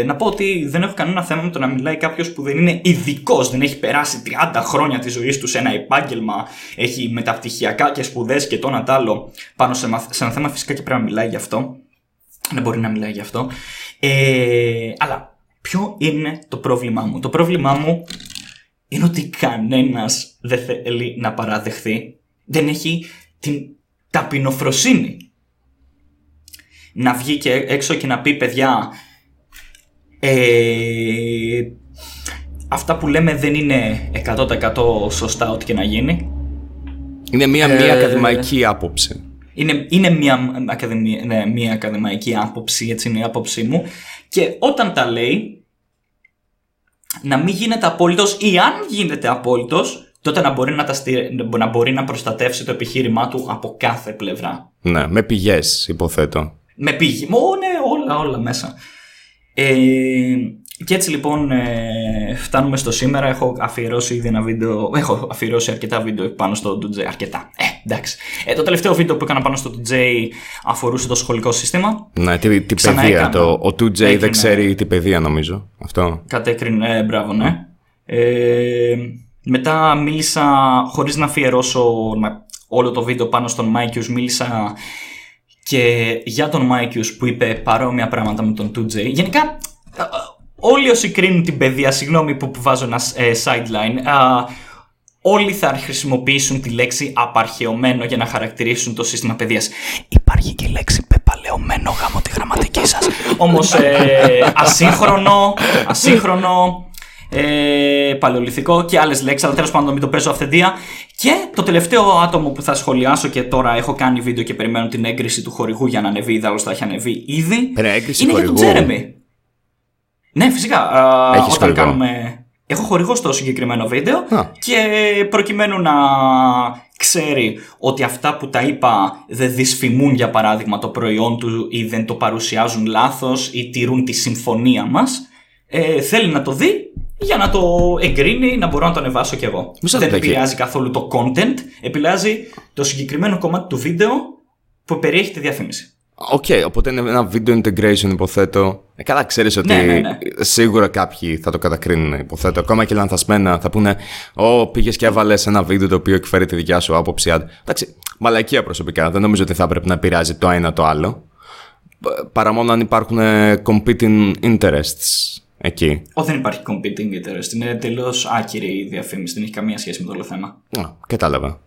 Να πω ότι δεν έχω κανένα θέμα με το να μιλάει κάποιος που δεν είναι ειδικός, δεν έχει περάσει 30 χρόνια της ζωής του σε ένα επάγγελμα, έχει μεταπτυχιακά και σπουδές και το να τ' άλλο πάνω σε ένα θέμα. Φυσικά και πρέπει να μιλάει γι' αυτό. Δεν μπορεί να μιλάει γι' αυτό. Αλλά ποιο είναι το πρόβλημά μου? Το πρόβλημά μου είναι ότι κανένας δεν θέλει να παραδεχθεί. Δεν έχει την ταπεινοφροσύνη να βγει και έξω και να πει, παιδιά, αυτά που λέμε δεν είναι 100% σωστά ό,τι και να γίνει. Είναι μία ακαδημαϊκή άποψη. Είναι μία ακαδημαϊκή άποψη, έτσι είναι η άποψή μου. Και όταν τα λέει, να μην γίνεται απόλυτος, ή αν γίνεται απόλυτος, τότε να μπορεί να προστατεύσει το επιχείρημά του από κάθε πλευρά. Ναι, με πηγές υποθέτω. Με πηγή, όλα μέσα. Και έτσι λοιπόν φτάνουμε στο σήμερα. Έχω αφιερώσει ήδη ένα βίντεο. Έχω αφιερώσει αρκετά βίντεο πάνω στο DJ. Αρκετά. Εντάξει. Το τελευταίο βίντεο που έκανα πάνω στο 2J αφορούσε το σχολικό σύστημα. Ναι, την παιδεία. Ο 2J δεν ξέρει την παιδεία, νομίζω. Αυτό. Κατέκρινε, μπράβο, ναι. Μετά μίλησα, χωρίς να αφιερώσω όλο το βίντεο πάνω στον Mikeius, μίλησα και για τον Mikeius που είπε παρόμοια πράγματα με τον 2J. Γενικά, όλοι όσοι κρίνουν την παιδεία, συγγνώμη που βάζω ένα sideline, όλοι θα χρησιμοποιήσουν τη λέξη απαρχαιωμένο για να χαρακτηρίσουν το σύστημα παιδείας. Υπάρχει και η λέξη πεπαλαιωμένο, γάμο τη γραμματική σας. Όμως ασύγχρονο, παλαιολιθικό και άλλες λέξεις, αλλά τέλος πάντων μην το πέσω αυθεντία. Και το τελευταίο άτομο που θα σχολιάσω, και τώρα έχω κάνει βίντεο και περιμένω την έγκριση του χορηγού για να ανεβεί, ιδάλλως θα έχει ανεβεί ήδη, είναι χορηγού. Για τον Jeremy. Ναι, φυσικά. Έχεις όταν χορηγό. Κάνουμε... Έχω χορηγό στο συγκεκριμένο βίντεο. Και προκειμένου να ξέρει ότι αυτά που τα είπα δεν δυσφημούν, για παράδειγμα, το προϊόν του ή δεν το παρουσιάζουν λάθος ή τηρούν τη συμφωνία μας, θέλει να το δει για να το εγκρίνει, να μπορώ να το ανεβάσω κι εγώ. Δεν επηρεάζει καθόλου το content, επηρεάζει το συγκεκριμένο κομμάτι του βίντεο που περιέχει τη διαφήμιση. Οκ, οπότε είναι ένα video integration, υποθέτω. Καλά, ξέρεις ότι σίγουρα κάποιοι θα το κατακρίνουν, υποθέτω. Ακόμα και λανθασμένα θα πούνε: Ω, πήγες και έβαλες ένα βίντεο το οποίο εκφέρει τη δικιά σου άποψη. Εντάξει, μαλακία προσωπικά. Δεν νομίζω ότι θα πρέπει να πειράζει το ένα το άλλο. Παρά μόνο αν υπάρχουν competing interests εκεί. Δεν υπάρχει competing interest. Είναι τελείως άκυρη η διαφήμιση. Δεν έχει καμία σχέση με το όλο θέμα. Κατάλαβα.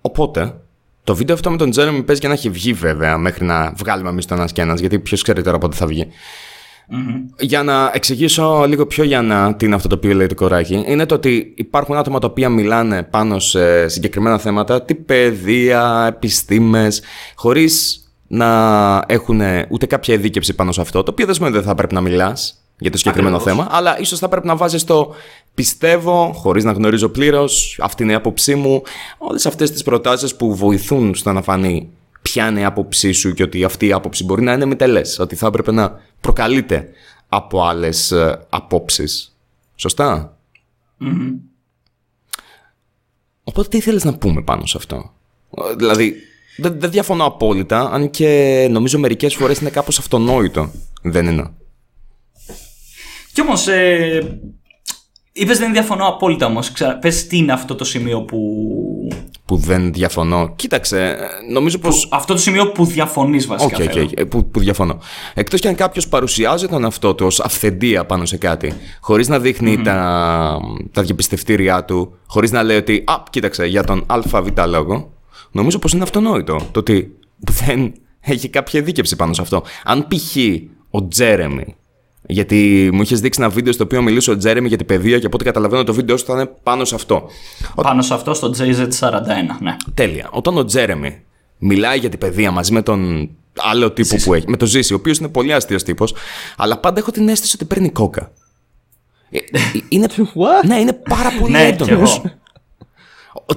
Οπότε. Το βίντεο αυτό με τον Jeremy παίζει για να έχει βγει, βέβαια, μέχρι να βγάλουμε εμείς το ένας και ένας, γιατί ποιος ξέρει τώρα πότε θα βγει. Για να εξηγήσω λίγο πιο Γιάννα τι είναι αυτό το οποίο λέει το κοράκι, είναι το ότι υπάρχουν άτομα τα οποία μιλάνε πάνω σε συγκεκριμένα θέματα, τι παιδεία, επιστήμες, χωρίς να έχουν ούτε κάποια ειδίκευση πάνω σε αυτό, το οποίο δεν σημαίνει ότι δεν θα πρέπει να μιλάς για το συγκεκριμένο θέμα, αλλά ίσως θα πρέπει να βάζεις το πιστεύω, χωρίς να γνωρίζω πλήρως, αυτή είναι η άποψή μου, όλες αυτές τις προτάσεις που βοηθούν στο να φανεί ποια είναι η άποψή σου και ότι αυτή η άποψη μπορεί να είναι μητελές, ότι θα έπρεπε να προκαλείται από άλλες απόψεις. Σωστά? Οπότε τι ήθελες να πούμε πάνω σε αυτό? Δηλαδή, δεν διαφωνώ απόλυτα, αν και νομίζω μερικές φορές είναι κάπως αυτονόητο. Δεν είναι. Κι όμως, είπες δεν διαφωνώ απόλυτα όμως. Πες τι είναι αυτό το σημείο που δεν διαφωνώ. Κοίταξε, νομίζω πως... Αυτό το σημείο που διαφωνείς βασικά. Που διαφωνώ. Εκτός και αν κάποιος παρουσιάζει τον αυτό του ως αυθεντία πάνω σε κάτι, χωρίς να δείχνει τα διαπιστευτήριά του, χωρίς να λέει ότι κοίταξε, για τον ΑΒ λόγο, νομίζω πως είναι αυτονόητο το ότι δεν έχει κάποια δίκεψη πάνω σε αυτό. Αν π.χ. ο Jeremy... Γιατί μου είχες δείξει ένα βίντεο στο οποίο μιλούσε ο Jeremy για την παιδεία και από ό,τι καταλαβαίνω το βίντεο σου θα είναι πάνω σε αυτό. Πάνω σε αυτό στο JZ41, ναι. Τέλεια. Όταν ο Jeremy μιλάει για την παιδεία μαζί με τον άλλο τύπο που έχει, με τον Zisis, ο οποίος είναι πολύ αστείος τύπος, αλλά πάντα έχω την αίσθηση ότι παίρνει κόκα. Είναι. Ναι, είναι πάρα πολύ έντονος.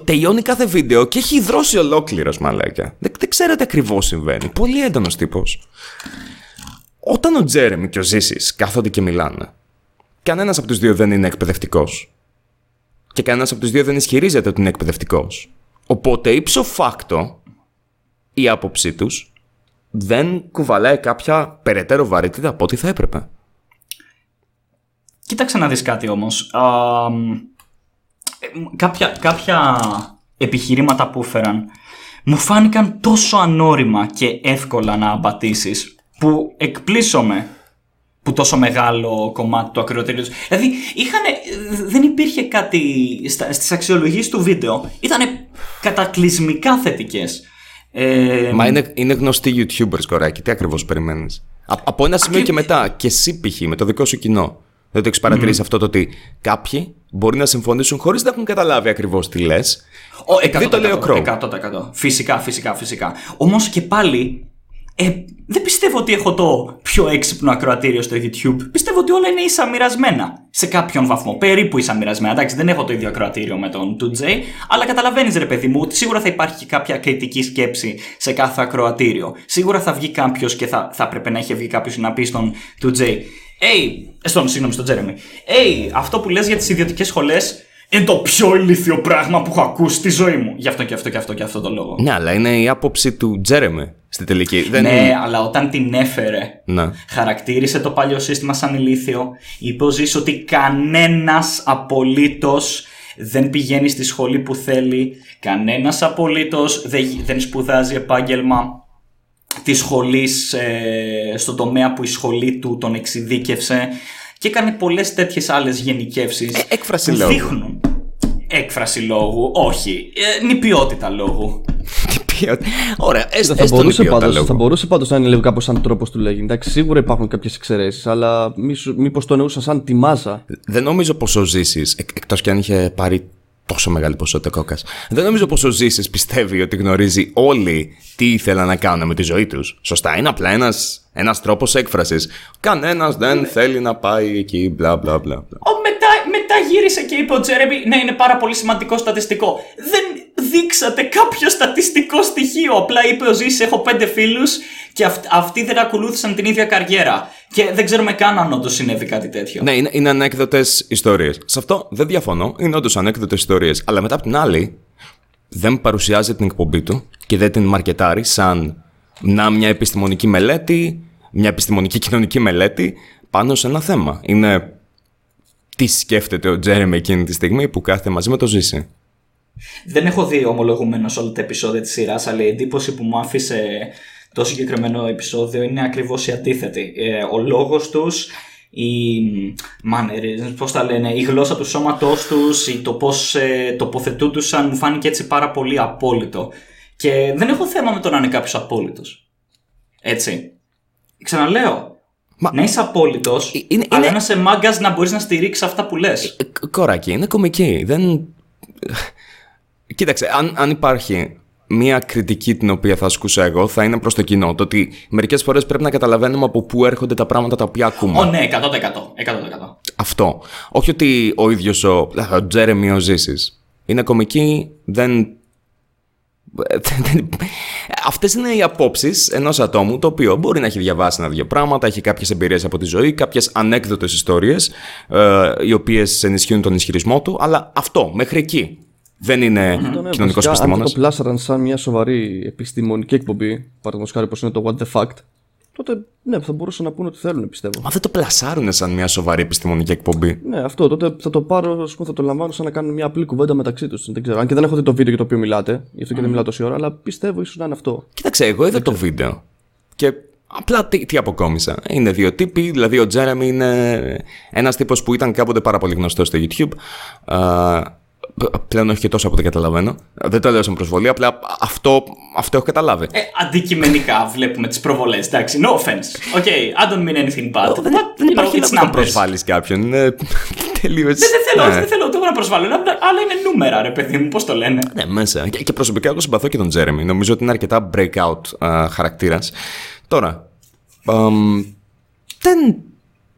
Τελειώνει κάθε βίντεο και έχει ιδρώσει ολόκληρος, μαλάκα. Δεν ξέρω τι ακριβώς συμβαίνει. Πολύ έντονος τύπος. Όταν ο Jeremy και ο Zisis κάθονται και μιλάνε, κανένας από τους δύο δεν είναι εκπαιδευτικός. Και κανένας από τους δύο δεν ισχυρίζεται ότι είναι εκπαιδευτικός. Οπότε ύψο φάκτο η άποψή τους δεν κουβαλάει κάποια περαιτέρω βαρύτητα από ό,τι θα έπρεπε. Κοίταξε να δεις κάτι όμως. Κάποια επιχειρήματα που έφεραν μου φάνηκαν τόσο ανώριμα και εύκολα να απατήσεις, που εκπλήσωμαι που τόσο μεγάλο κομμάτι του ακριοτήριου τους. Δηλαδή, δεν υπήρχε κάτι στις αξιολογίες του βίντεο. Ήτανε κατακλυσμικά θετικές. Μα είναι γνωστοί YouTubers, κοράκι. Τι ακριβώς περιμένεις? Από ένα σημείο και μετά, και εσύ π.χ. με το δικό σου κοινό, δεν το έχεις παρατηρήσει αυτό το ότι κάποιοι μπορεί να συμφωνήσουν χωρίς να έχουν καταλάβει ακριβώς τι λες? Δεν το λέει ο Crow. 100%. Φυσικά. Όμως και πάλι. Δεν πιστεύω ότι έχω το πιο έξυπνο ακροατήριο στο YouTube. Πιστεύω ότι όλα είναι ίσα μοιρασμένα. Σε κάποιον βαθμό. Περίπου ίσα μοιρασμένα. Εντάξει, δεν έχω το ίδιο ακροατήριο με τον 2J. Αλλά καταλαβαίνεις, ρε παιδί μου, ότι σίγουρα θα υπάρχει και κάποια κριτική σκέψη σε κάθε ακροατήριο. Σίγουρα θα βγει κάποιος και θα πρέπει να έχει βγει κάποιος να πει στον 2J. Στον Jeremy. Αυτό που λες για τις ιδιωτικές σχολές είναι το πιο ηλίθιο πράγμα που έχω ακούσει στη ζωή μου. Γι' αυτό και αυτό το λόγο. Ναι, αλλά είναι η άποψη του Jeremy στη τελική. Ναι, αλλά όταν την έφερε, χαρακτήρισε το παλιό σύστημα σαν ηλίθιο. Είπε ο Ζης ότι κανένας απολύτως δεν πηγαίνει στη σχολή που θέλει. Κανένας απολύτως δεν σπουδάζει επάγγελμα της σχολής στον τομέα που η σχολή του τον εξειδίκευσε. Και έκανε πολλές τέτοιες άλλες γενικεύσεις. Έκφραση λόγου. Δείχνουν. Έκφραση λόγου, όχι. Νηπιότητα λόγου. Ωραία, έστω θα μπορούσε πάντως να είναι κάπως σαν τρόπος του λέγει. Εντάξει, σίγουρα υπάρχουν κάποιες εξαιρέσεις, αλλά μήπως το εννοούσα σαν τη μάζα. Δεν νομίζω πως ο Ζήσης, εκτός κι αν είχε πάρει τόσο μεγάλη ποσότητα κόκας, δεν νομίζω πως ο Ζήσης πιστεύει ότι γνωρίζει όλοι τι ήθελαν να κάνουν με τη ζωή τους. Σωστά, είναι απλά ένας τρόπος έκφρασης. Κανένας δεν θέλει να πάει εκεί, μπλα μπλα μπλα. Μετά γύρισε και είπε ο Τζέρεμι, ναι, είναι πάρα πολύ σημαντικό στατιστικό. Δεν δείξατε κάποιο στατιστικό στοιχείο. Απλά είπε ο Ζήσης, έχω 5 φίλους και αυτοί δεν ακολούθησαν την ίδια καριέρα. Και δεν ξέρουμε καν αν όντως συνέβη κάτι τέτοιο. Ναι, είναι ανέκδοτες ιστορίες. Σε αυτό δεν διαφωνώ. Είναι όντως ανέκδοτες ιστορίες. Αλλά μετά από την άλλη, δεν παρουσιάζει την εκπομπή του και δεν την μαρκετάρει σαν μια επιστημονική μελέτη, μια επιστημονική κοινωνική μελέτη πάνω σε ένα θέμα. Είναι τι σκέφτεται ο Τζέρεμι εκείνη τη στιγμή που κάθεται μαζί με το Ζήση. Δεν έχω δει ομολογουμένως όλα τα επεισόδια της σειράς, αλλά η εντύπωση που μου άφησε το συγκεκριμένο επεισόδιο είναι ακριβώς η αντίθετη. Ο λόγος τους, οι manners, πώς τα λένε, η γλώσσα του σώματός τους, το πώς τοποθετούντουσαν, μου φάνηκε έτσι πάρα πολύ απόλυτο. Και δεν έχω θέμα με το να είναι κάποιος απόλυτος. Έτσι. Ξαναλέω. Να είσαι απόλυτος, αλλά να είσαι μάγκας να μπορείς να στηρίξεις αυτά που λες. Κοράκι, είναι κωμική. Δεν. Κοίταξε, αν υπάρχει μία κριτική την οποία θα ασκούσα εγώ, θα είναι προς το κοινό. Το ότι μερικές φορές πρέπει να καταλαβαίνουμε από πού έρχονται τα πράγματα τα οποία ακούμε. Ναι, 100%. Αυτό. Όχι ότι ο ίδιος ο Τζέρεμι ο Ζήσης είναι κωμική, δεν. Αυτές είναι οι απόψεις ενός ατόμου το οποίο μπορεί να έχει διαβάσει ένα-δύο πράγματα, έχει κάποιες εμπειρίες από τη ζωή, κάποιες ανέκδοτες ιστορίες, οι οποίες ενισχύουν τον ισχυρισμό του, αλλά αυτό μέχρι εκεί. Δεν είναι κοινωνικός επιστήμονας. Αν το πλάσαραν σαν μια σοβαρή επιστημονική εκπομπή, παραδείγματος χάρη όπως είναι το What the Fact, τότε ναι, θα μπορούσαν να πούνε ότι θέλουν, πιστεύω. Μα δεν το πλασάρουν σαν μια σοβαρή επιστημονική εκπομπή. Ναι, αυτό. Τότε θα το πάρω, θα το λαμβάνω σαν να κάνουν μια απλή κουβέντα μεταξύ τους. Δεν ξέρω. Αν και δεν έχω δει το βίντεο για το οποίο μιλάτε, γι' αυτό και δεν μιλάω τόση ώρα, αλλά πιστεύω ίσως να είναι αυτό. Κοίταξε, εγώ είδα το βίντεο. Και απλά τι αποκόμισα. Είναι δύο τύποι, δηλαδή ο Τζέρεμι είναι ένας τύπος που ήταν κάποτε πάρα πολύ γνωστός στο YouTube. Πλέον όχι και τόσο από ό,τι καταλαβαίνω. Δεν το λέω σαν προσβολή, απλά αυτό έχω καταλάβει. Αντικειμενικά βλέπουμε τις προβολές, εντάξει. No offense. Okay, I don't mean anything bad. Δεν υπάρχει να προσβάλλεις κάποιον. Είναι τελείως. Δεν θέλω ούτε να προσβάλλω. Αλλά είναι νούμερα, ρε παιδί μου, πώς το λένε. Ναι, μέσα. Και προσωπικά εγώ συμπαθώ και τον Τζέρεμι. Νομίζω ότι είναι αρκετά breakout χαρακτήρας. Τώρα. Δεν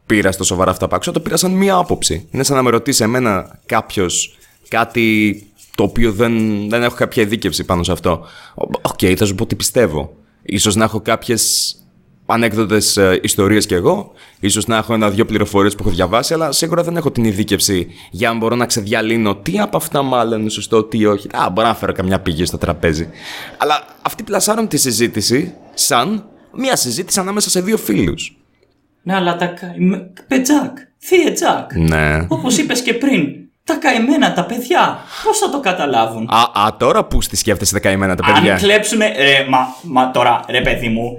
πήρα στο σοβαρά αυτά απ' έξω. Το πήρα σαν μία άποψη. Είναι σαν να με ρωτήσει εμένα κάποιο. Κάτι το οποίο δεν έχω κάποια ειδίκευση πάνω σε αυτό. Οκ, θα σου πω τι πιστεύω. Ίσως να έχω κάποιες ανέκδοτες ιστορίες κι εγώ. Ίσως να έχω ένα-δυο πληροφορίες που έχω διαβάσει. Αλλά σίγουρα δεν έχω την ειδίκευση για αν μπορώ να ξεδιαλύνω τι από αυτά μάλλον είναι σωστό, τι όχι. Μπορώ να φέρω καμιά πηγή στο τραπέζι. Αλλά αυτοί πλασάρουν τη συζήτηση σαν μια συζήτηση ανάμεσα σε δύο φίλους. Ναι, αλλά τα καημένα. Πετζάκ. Θείε Τζάκ. Ναι. Όπως είπες και πριν. Τα καημένα τα παιδιά, πώς θα το καταλάβουν. Τώρα που στη σκέφτεσαι τα καημένα τα παιδιά. Αν κλέψουνε, τώρα ρε παιδί μου,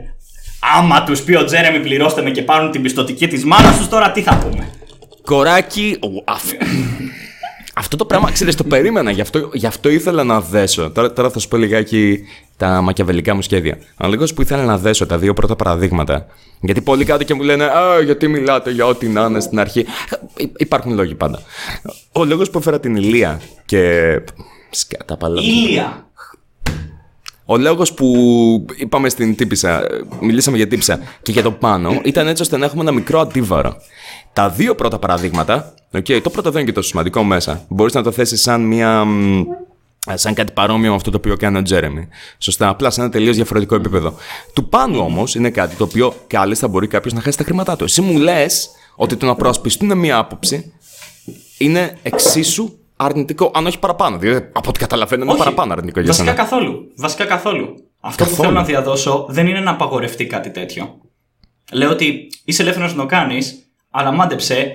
άμα τους πει ο Τζέρεμι πληρώστε με και πάρουν την πιστωτική της μάνας τους, τώρα τι θα πούμε. Κοράκι, αυτό το πράγμα ξέρεις το περίμενα, γι' αυτό ήθελα να δέσω. Τώρα θα σου πω λιγάκι τα μακιαβελικά μου σχέδια. Αναλόγως που ήθελα να δέσω τα δύο πρώτα παραδείγματα. Γιατί πολλοί κάτω και μου λένε γιατί μιλάτε για ό,τι να είναι στην αρχή. Υπάρχουν λόγοι πάντα. Ο λόγος που έφερα την Ηλία και. Σκαταπαλά. Ηλία! Ο λόγος που είπαμε στην τύπισσα, μιλήσαμε για τύπισσα και για το πάνω, ήταν έτσι ώστε να έχουμε ένα μικρό αντίβαρο. Τα δύο πρώτα παραδείγματα, okay, το πρώτο δεν είναι και τόσο σημαντικό μέσα, μπορείς να το θέσεις σαν μια... σαν κάτι παρόμοιο με αυτό το οποίο κάνει ο Τζέρεμι. Σωστά, απλά σε ένα τελείως διαφορετικό επίπεδο. Του πάνω όμως είναι κάτι το οποίο κάλλιστα μπορεί κάποιος να χάσει τα χρήματά του. Εσύ μου λες ότι το να προασπιστούν μια άποψη είναι εξίσου αρνητικό, αν όχι παραπάνω. Δηλαδή, από ό,τι καταλαβαίνω, είναι παραπάνω αρνητικό για σένα. Βασικά καθόλου. Αυτό που θέλω να διαδώσω δεν είναι να απαγορευτεί κάτι τέτοιο. Λέω ότι είσαι ελεύθερος να το κάνεις, αλλά μάντεψε.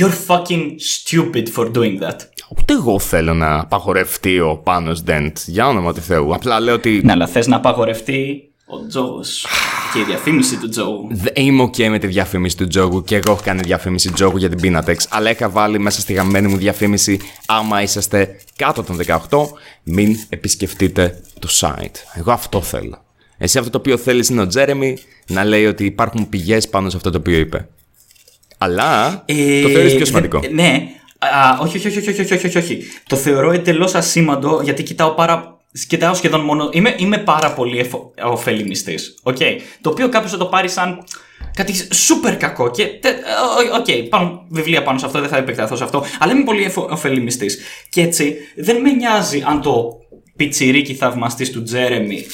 You're fucking stupid for doing that. Ούτε εγώ θέλω να απαγορευτεί ο Πάνος Ντεντ, για όνομα του Θεού. Απλά λέω ότι. Ναι, αλλά θες να απαγορευτεί ο τζόγος και η διαφήμιση του τζόγου. Είμαι okay με τη διαφήμιση του τζόγου και εγώ έχω κάνει διαφήμιση τζόγου για την Beanatex. Αλλά είχα βάλει μέσα στη γαμμένη μου διαφήμιση: άμα είσαστε κάτω των 18, μην επισκεφτείτε το site. Εγώ αυτό θέλω. Εσύ αυτό το οποίο θέλεις είναι ο Τζέρεμι να λέει ότι υπάρχουν πηγές πάνω σε αυτό το οποίο είπε. Αλλά το θεωρείς πιο σημαντικό. Ναι. Όχι. Το θεωρώ εντελώς ασήμαντο γιατί κοιτάω σχεδόν μόνο. Είμαι πάρα πολύ ωφελημιστής. Okay. Το οποίο κάποιος θα το πάρει σαν κάτι super κακό. Και. Okay, υπάρχουν βιβλία πάνω σε αυτό, δεν θα επεκταθώ σε αυτό. Αλλά είμαι πολύ ωφελημιστής. Και έτσι δεν με νοιάζει αν το πιτσιρίκι θαυμαστής του Τζέρεμι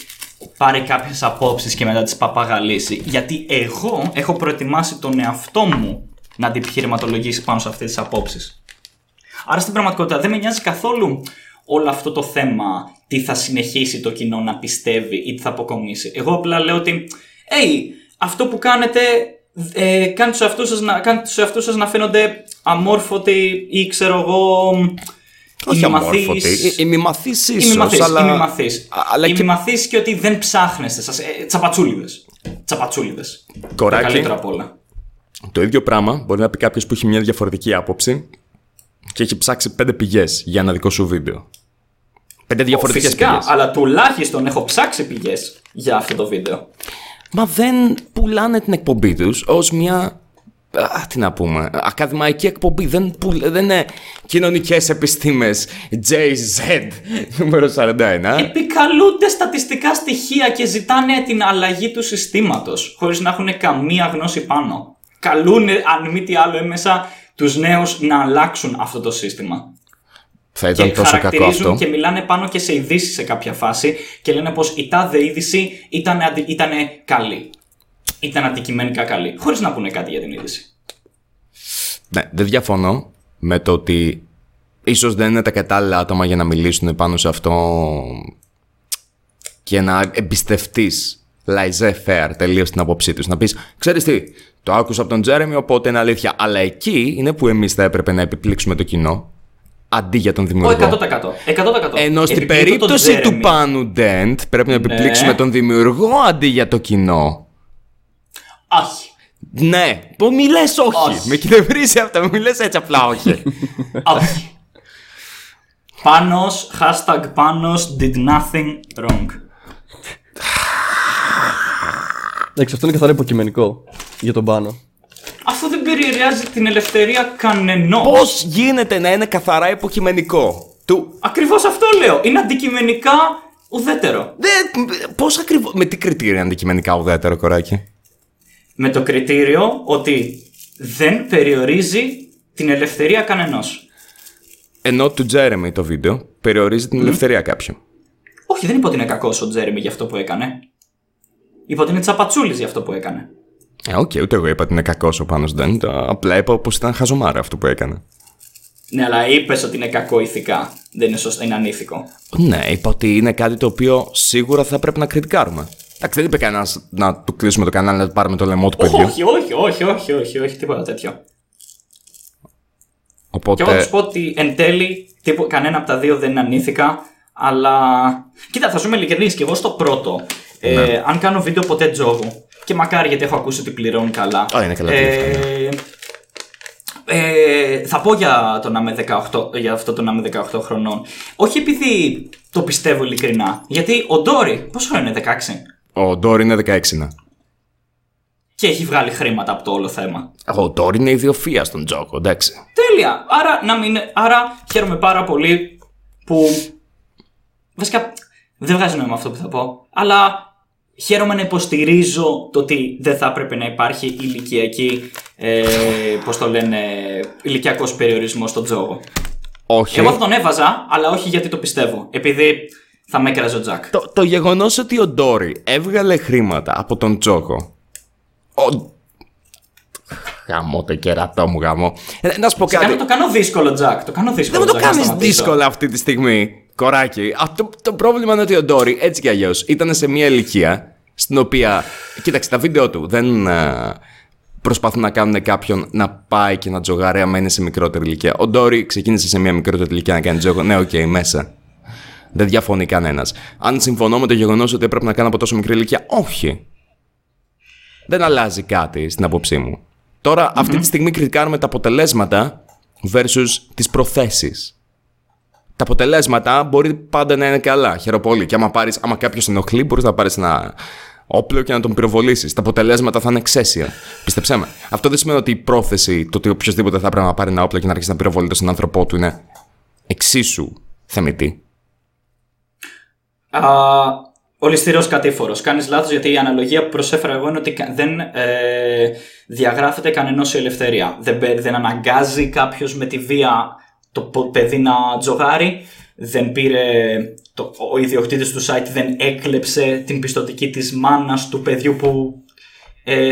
πάρει κάποιες απόψεις και μετά τις παπαγαλίσει. Γιατί εγώ έχω προετοιμάσει τον εαυτό μου να την επιχειρηματολογήσει πάνω σε αυτές τις απόψεις. Άρα στην πραγματικότητα δεν με νοιάζει καθόλου όλο αυτό το θέμα τι θα συνεχίσει το κοινό να πιστεύει ή τι θα αποκομίσει. Εγώ απλά λέω ότι αυτό που κάνετε κάνει τους εαυτούς σας να φαίνονται αμόρφωτοι ή ξέρω εγώ... Όχι αμόρφωτοι, ημιμαθείς ίσως, αλλά ημιμαθείς και ότι δεν ψάχνεστε σας, τσαπατσούλιδες. Κοράκι, καλύτερα απ' όλα. Το ίδιο πράγμα μπορεί να πει κάποιος που έχει μια διαφορετική άποψη και έχει ψάξει 5 πηγές για ένα δικό σου βίντεο. 5 διαφορετικές πηγές. Αλλά τουλάχιστον έχω ψάξει πηγές για αυτό το βίντεο. Μα δεν πουλάνε την εκπομπή τους ως μια... τι να πούμε, ακαδημαϊκή εκπομπή, δεν είναι κοινωνικές επιστήμες, JZ, νούμερο 41. Επικαλούνται στατιστικά στοιχεία και ζητάνε την αλλαγή του συστήματος, χωρίς να έχουν καμία γνώση πάνω. Καλούν, αν μη τι άλλο, έμμεσα τους νέους να αλλάξουν αυτό το σύστημα. Θα ήταν και τόσο κακό αυτό. Και μιλάνε πάνω και σε ειδήσεις σε κάποια φάση και λένε πως η τάδε είδηση ήταν καλή. Ήταν αντικειμενικά καλή, χωρίς να πούνε κάτι για την είδηση. Ναι, δεν διαφωνώ με το ότι ίσως δεν είναι τα κατάλληλα άτομα για να μιλήσουν πάνω σε αυτό και να εμπιστευτείς laissez-faire τελείως την απόψή τους. Να πεις, ξέρεις τι, το άκουσα από τον Τζέρεμι, οπότε είναι αλήθεια. Αλλά εκεί είναι που εμείς θα έπρεπε να επιπλήξουμε το κοινό. Αντί για τον δημιουργό. 100%. Ενώ στην περίπτωση του Πάνου Ντεντ πρέπει να επιπλήξουμε τον δημιουργό αντί για το κοινό. Όχι. Ναι. Μη λες όχι. Με κυδευρίζει αυτά. Μη λες έτσι απλά όχι. Όχι. Πάνος, #Πάνος did nothing wrong. Εντάξει, αυτό είναι καθαρά υποκειμενικό για τον Πάνο. Αυτό δεν περιεργάζει την ελευθερία κανενός. Πώς γίνεται να είναι καθαρά υποκειμενικό? Ακριβώς αυτό λέω. Είναι αντικειμενικά ουδέτερο. Πώς ακριβώς? Με τι κριτήρια αντικειμενικά ουδέτερο, κοράκι? Με το κριτήριο ότι δεν περιορίζει την ελευθερία κανενός. Ενώ του Τζέρεμι το βίντεο περιορίζει την ελευθερία κάποιου. Όχι, δεν είπα ότι είναι κακός ο Τζέρεμι για αυτό που έκανε. Είπα ότι είναι τσαπατσούλης για αυτό που έκανε. Οκ, ούτε εγώ είπα ότι είναι κακός ο Πάνος Ντεντ. Απλά είπα πως ήταν χαζομάρα αυτό που έκανε. Ναι, αλλά είπες ότι είναι κακό ηθικά. Δεν είναι σωστό, είναι ανήθικο. Ναι, είπα ότι είναι κάτι το οποίο σίγουρα θα πρέπει να κριτικάρουμε. Εντάξει, δεν είπε κανένας να του κλείσουμε το κανάλι, να του πάρουμε το λαιμό του παιδιού. Όχι, τίποτα τέτοιο. Οπότε... Και εγώ θα σου πω ότι εν τέλει κανένα από τα δύο δεν είναι ανήθικα, αλλά. Κοίτα, θα ζούμε ειλικρινείς και εγώ στο πρώτο. Ναι. Αν κάνω βίντεο ποτέ τζόγου. Και μακάρι γιατί έχω ακούσει ότι πληρώνουν καλά. Ά, είναι καλά. Θα πω για, για αυτό το να είμαι 18 χρονών. Όχι επειδή το πιστεύω ειλικρινά. Γιατί ο Ντόρι, πόσο χρόνο είναι, 16? Ο Ντόρι είναι 16, ναι. Και έχει βγάλει χρήματα από το όλο θέμα. Ο Ντόρι είναι ιδιοφυΐας στον τζόκο, εντάξει. Τέλεια. Άρα χαίρομαι πάρα πολύ που. Βασικά, Δεν βγάζει νόημα αυτό που θα πω, αλλά χαίρομαι να υποστηρίζω το ότι δεν θα έπρεπε να υπάρχει ηλικιακή, πώς το λένε, ηλικιακός περιορισμός στον τζόγο. Όχι. Εγώ θα τον έβαζα, αλλά όχι γιατί το πιστεύω, επειδή θα με έκραζε ο Τζακ. Το γεγονός ότι ο Ντόρι έβγαλε χρήματα από τον τζόγο. Γαμώ το κερατό μου, γαμώ. Να σου πω κάτι. Το κάνω δύσκολο, Τζακ. Το κάνω δύσκολο. Δεν μου το κάνεις δύσκολο αυτή τη στιγμή. Κοράκι, το πρόβλημα είναι ότι ο Ντόρι έτσι κι αλλιώς ήταν σε μια ηλικία στην οποία, κοίταξε τα βίντεο του, δεν προσπαθούν να κάνουν κάποιον να πάει και να τζογάρει άμα είναι σε μικρότερη ηλικία. Ο Ντόρι ξεκίνησε σε μια μικρότερη ηλικία να κάνει τζόγο. Ναι, οκ, μέσα. Δεν διαφωνεί κανένας. Αν συμφωνώ με το γεγονός ότι έπρεπε να κάνω από τόσο μικρή ηλικία, όχι. Δεν αλλάζει κάτι στην άποψή μου. Τώρα, αυτή τη στιγμή κριτικάρουμε τα αποτελέσματα versus τις προθέσεις. Τα αποτελέσματα μπορεί πάντα να είναι καλά. Χαίρομαι πολύ. Και άμα κάποιος ενοχλεί, μπορείς να πάρεις ένα όπλο και να τον πυροβολήσεις. Τα αποτελέσματα θα είναι εξαίσια. Πιστέψέ με. Αυτό δεν σημαίνει ότι η πρόθεση, το ότι οποιοδήποτε θα πρέπει να πάρει ένα όπλο και να αρχίσει να πυροβολείται στον άνθρωπό του, είναι εξίσου θεμητή. Ο ληστηρός κατήφορος. Κάνεις λάθος, γιατί η αναλογία που προσέφερα εγώ είναι ότι δεν διαγράφεται κανενός η ελευθερία. Δεν αναγκάζει κάποιος με τη βία το παιδί να τζογάρει, δεν πήρε, ο ιδιοκτήτης του site δεν έκλεψε την πιστωτική της μάνας του παιδιού που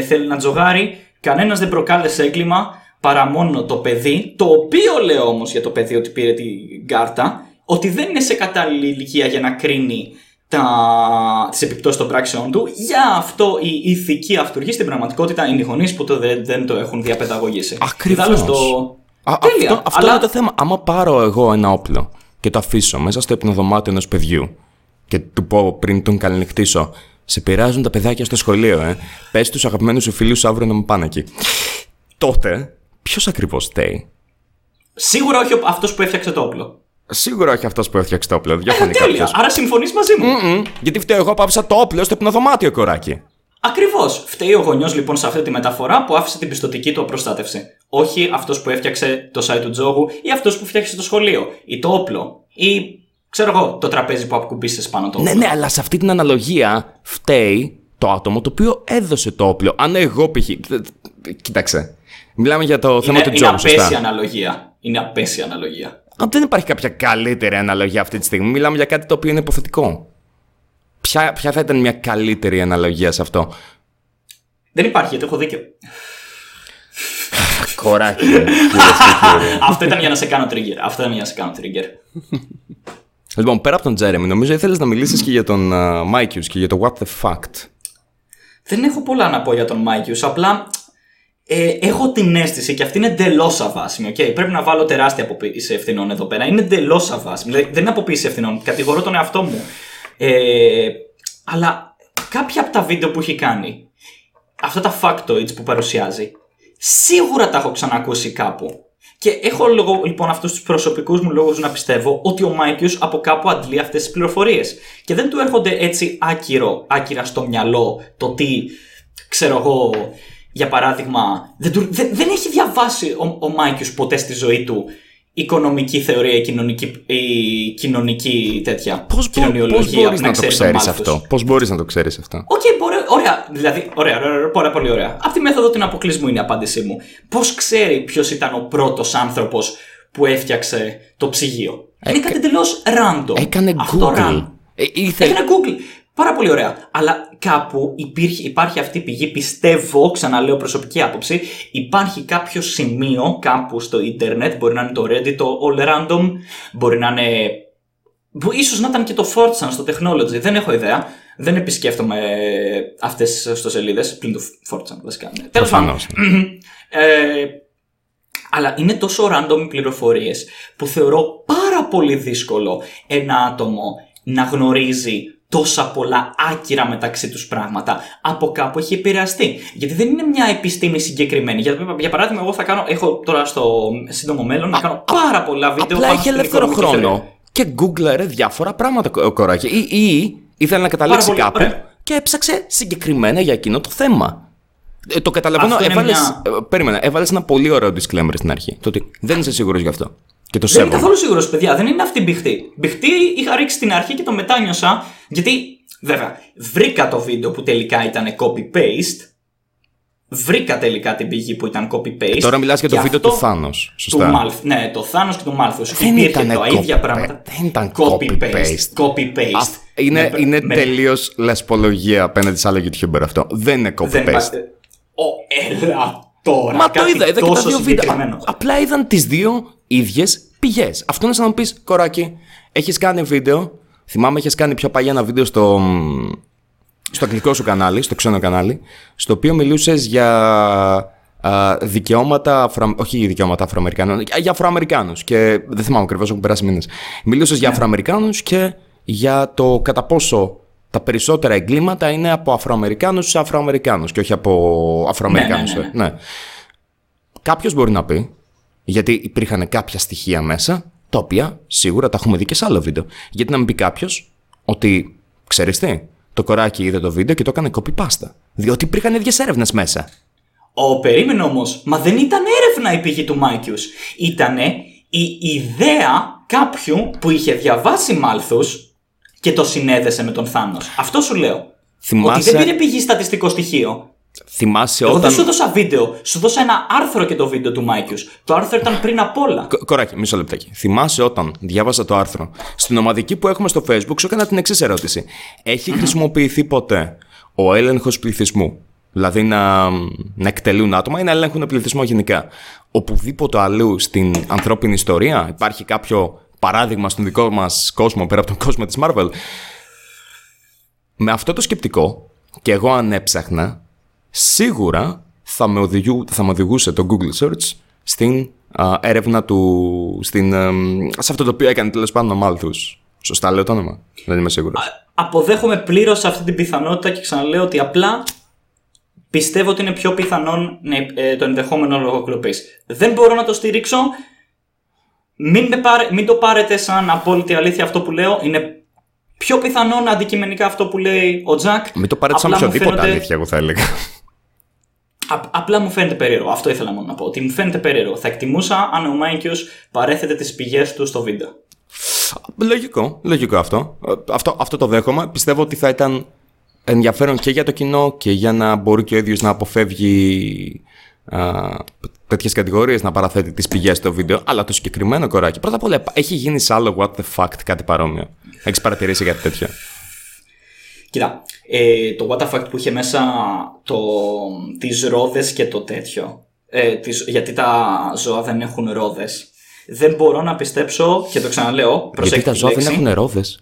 θέλει να τζογάρει, κανένας δεν προκάλεσε έγκλημα παρά μόνο το παιδί, το οποίο λέω όμως για το παιδί ότι πήρε την κάρτα, ότι δεν είναι σε κατάλληλη ηλικία για να κρίνει τις επιπτώσεις των πράξεών του. Για αυτό η ηθική αυτουργή στην πραγματικότητα είναι οι γονείς που δεν το έχουν διαπαιδαγωγήσει. Ακριβώς. Αυτό είναι το θέμα. Άμα πάρω εγώ ένα όπλο και το αφήσω μέσα στο υπνοδωμάτιο ενός παιδιού και του πω πριν τον καληνυχτήσω, σε πειράζουν τα παιδάκια στο σχολείο, πες στους αγαπημένους σου φίλους αύριο να μου πάνε εκεί. Τότε, ποιος ακριβώς φταίει? Σίγουρα όχι αυτός που έφτιαξε το όπλο. Σίγουρα όχι αυτός που έφτιαξε το όπλο. Τέλεια. Άρα συμφωνείς μαζί μου. Γιατί φταίω εγώ που άφησα το όπλο στο υπνοδωμάτιο, κοράκι. Ακριβώς. Φταίει ο γονιός λοιπόν σε αυτή τη μεταφορά που άφησε την πιστωτική του απροστάτευση. Όχι αυτός που έφτιαξε το site του τζόγου ή αυτός που φτιάξε το σχολείο ή το όπλο ή ξέρω εγώ το τραπέζι που ακουμπήσες πάνω το όπλο. Ναι, αλλά σε αυτή την αναλογία φταίει το άτομο το οποίο έδωσε το όπλο. Αν εγώ π.χ. Κοίταξε. Μιλάμε για το θέμα του τζόγου. Είναι απέσια αναλογία. Δεν υπάρχει κάποια καλύτερη αναλογία αυτή τη στιγμή. Μιλάμε για κάτι το οποίο είναι υποθετικό. Ποια θα ήταν μια καλύτερη αναλογία σε αυτό? Δεν υπάρχει, γιατί έχω δίκιο. Κοράκι. Αυτό ήταν για να σε κάνω trigger. Λοιπόν, πέρα από τον Τζέρεμι, νομίζω ήθελες να μιλήσεις και για τον Mikeius και για το What the Fact. Δεν έχω πολλά να πω για τον Mikeius. Απλά έχω την αίσθηση, και αυτή είναι εντελώς αβάσιμη. Okay? Πρέπει να βάλω τεράστια αποποίηση ευθυνών εδώ πέρα. Είναι εντελώς αβάσιμη. Δηλαδή, δεν είναι αποποίηση ευθυνών. Κατηγορώ τον εαυτό μου. Αλλά κάποια από τα βίντεο που έχει κάνει, αυτά τα factoids που παρουσιάζει, σίγουρα τα έχω ξανακούσει κάπου. Και έχω λοιπόν αυτούς τους προσωπικούς μου λόγους να πιστεύω ότι ο Mikeius από κάπου αντλεί αυτές τις πληροφορίες. Και δεν του έρχονται έτσι άκυρα στο μυαλό το τι, ξέρω εγώ, για παράδειγμα, δεν έχει διαβάσει ο Mikeius ποτέ στη ζωή του οικονομική θεωρία, κοινωνική τέτοια. Κοινωνιολογία. Πώς μπορείς να το ξέρεις αυτό? Ωραία, δηλαδή, ωραία, πολύ ωραία. Αυτή τη μέθοδο την αποκλεισμού είναι η απάντησή μου. Πώς ξέρει ποιος ήταν ο πρώτος άνθρωπος που έφτιαξε το ψυγείο? Είναι κάτι εντελώς random. Έκανε Google. Έκανε Google. Πάρα πολύ ωραία. Αλλά κάπου υπάρχει αυτή η πηγή, πιστεύω, ξαναλέω προσωπική άποψη, υπάρχει κάποιο σημείο κάπου στο ίντερνετ, μπορεί να είναι το Reddit, το All Random, μπορεί να είναι... ίσως να ήταν και το 4chan στο Technology, δεν έχω ιδέα. Δεν επισκέφτομαι αυτές τις ιστοσελίδες, πλην του 4chan βασικά. Τέλος πάντων. Αλλά είναι τόσο random οι πληροφορίες που θεωρώ πάρα πολύ δύσκολο ένα άτομο να γνωρίζει τόσα πολλά άκυρα μεταξύ τους πράγματα. Από κάπου έχει επηρεαστεί. Γιατί δεν είναι μια επιστήμη συγκεκριμένη. Για παράδειγμα, εγώ έχω τώρα στο σύντομο μέλλον να κάνω πάρα πολλά βίντεο. Απλά έχει ελεύθερο χρόνο και γκούγκλαρε διάφορα πράγματα, κοράκι. Ή ήθελε να καταλήξει κάπου και έψαξε συγκεκριμένα για εκείνο το θέμα. Το καταλαβαίνω. Περίμενα, έβαλες ένα πολύ ωραίο disclaimer στην αρχή. Το ότι δεν είσαι σίγουρος γι' αυτό. Και το σέβομαι. Δεν είμαι καθόλου σίγουρος, παιδιά, δεν είναι αυτή η μπιχτή. Μπιχτή είχα ρίξει στην αρχή και το μετάνιωσα, γιατί βέβαια βρήκα το βίντεο που τελικά ήταν copy-paste. Βρήκα τελικά την πηγή που ήταν copy-paste. Τώρα μιλάς για το βίντεο του Θάνος. Σωστά. Ναι, το Θάνος και το Μάλθος. Υπήρχε τα ίδια πράγματα. Δεν ήταν copy-paste. Είναι τελείως λασπολογία απέναντι σε άλλα YouTuber αυτό. Δεν είναι copy-paste. Έλα τώρα. Μα το είδα και τα δύο βίντεο. Απλά είδαν τις δύο ίδιες πηγές. Αυτό είναι σαν να πεις, κοράκι, έχεις κάνει βίντεο. Θυμάμαι, έχεις κάνει πιο παλιά ένα βίντεο στο αγγλικό σου κανάλι, στο ξένο κανάλι, στο οποίο μιλούσες για δικαιώματα, όχι δικαιώματα Αφροαμερικανών, για Αφροαμερικάνους. Και δεν θυμάμαι ακριβώς, έχουν περάσει μήνες. Μιλούσες για Αφροαμερικάνους και για το κατά πόσο τα περισσότερα εγκλήματα είναι από Αφροαμερικάνους σε Αφροαμερικάνους και όχι από Αφροαμερικάνους. Ναι. Κάποιος μπορεί να πει, γιατί υπήρχαν κάποια στοιχεία μέσα, τα οποία σίγουρα τα έχουμε δει και σε άλλο βίντεο. Γιατί να μην πει κάποιος ότι ξέρεις τι. Το κοράκι είδε το βίντεο και το έκανε copy-paste. Διότι υπήρχαν ίδιες έρευνες μέσα. Περίμενε όμως. Μα δεν ήταν έρευνα η πηγή του Μάικιους. Ήτανε η ιδέα κάποιου που είχε διαβάσει Μάλθους και το συνέδεσε με τον Θάνος. Αυτό σου λέω. Ότι δεν πήρε πηγή στατιστικό στοιχείο. Εγώ δεν σου δώσα βίντεο. Σου δώσα ένα άρθρο και το βίντεο του Μάικιους. Το άρθρο ήταν πριν απ' όλα. Κοράκι, μισό λεπτάκι. Θυμάσαι όταν διάβασα το άρθρο, στην ομαδική που έχουμε στο Facebook, σου έκανα την εξής ερώτηση. Έχει χρησιμοποιηθεί ποτέ ο έλεγχος πληθυσμού? Δηλαδή να εκτελούν άτομα ή να ελέγχουν πληθυσμό γενικά? Οπουδήποτε αλλού στην ανθρώπινη ιστορία υπάρχει κάποιο παράδειγμα στον δικό μας κόσμο, πέρα από τον κόσμο της Marvel? Με αυτό το σκεπτικό, και εγώ αν έψαχνα, σίγουρα θα με οδηγούσε το Google Search στην έρευνα του. Σε αυτό το οποίο έκανε τέλος πάντων ο Μάλθους. Σωστά λέω το όνομα? Δεν είμαι σίγουρος. Αποδέχομαι πλήρως αυτή την πιθανότητα και ξαναλέω ότι απλά πιστεύω ότι είναι πιο πιθανόν το ενδεχόμενο λογοκροπής. Δεν μπορώ να το στηρίξω. Μην το πάρετε σαν απόλυτη αλήθεια αυτό που λέω. Είναι πιο πιθανόν αντικειμενικά αυτό που λέει ο Τζακ. Μην το πάρετε σαν οποιοδήποτε αλήθεια, εγώ θα έλεγα. Απλά μου φαίνεται περίεργο. Αυτό ήθελα μόνο να πω. Ότι μου φαίνεται περίεργο. Θα εκτιμούσα αν ο Μάικιος παρέθετε τις πηγές του στο βίντεο. Λογικό αυτό. Αυτό το δέχομαι. Πιστεύω ότι θα ήταν ενδιαφέρον και για το κοινό και για να μπορεί και ο ίδιος να αποφεύγει τέτοιες κατηγορίες, να παραθέτει τις πηγές στο βίντεο. Αλλά το συγκεκριμένο κοράκι, πρώτα απ' όλα, έχει γίνει σε άλλο What the Fact κάτι παρόμοιο? Έχεις παρατηρήσει κάτι τέτοιο? Κοίτα, το What the Fact που είχε μέσα τις ρόδες και το τέτοιο, γιατί τα ζώα δεν έχουν ρόδες, δεν μπορώ να πιστέψω, και το ξαναλέω, γιατί τα ζώα δεν έχουν ρόδες?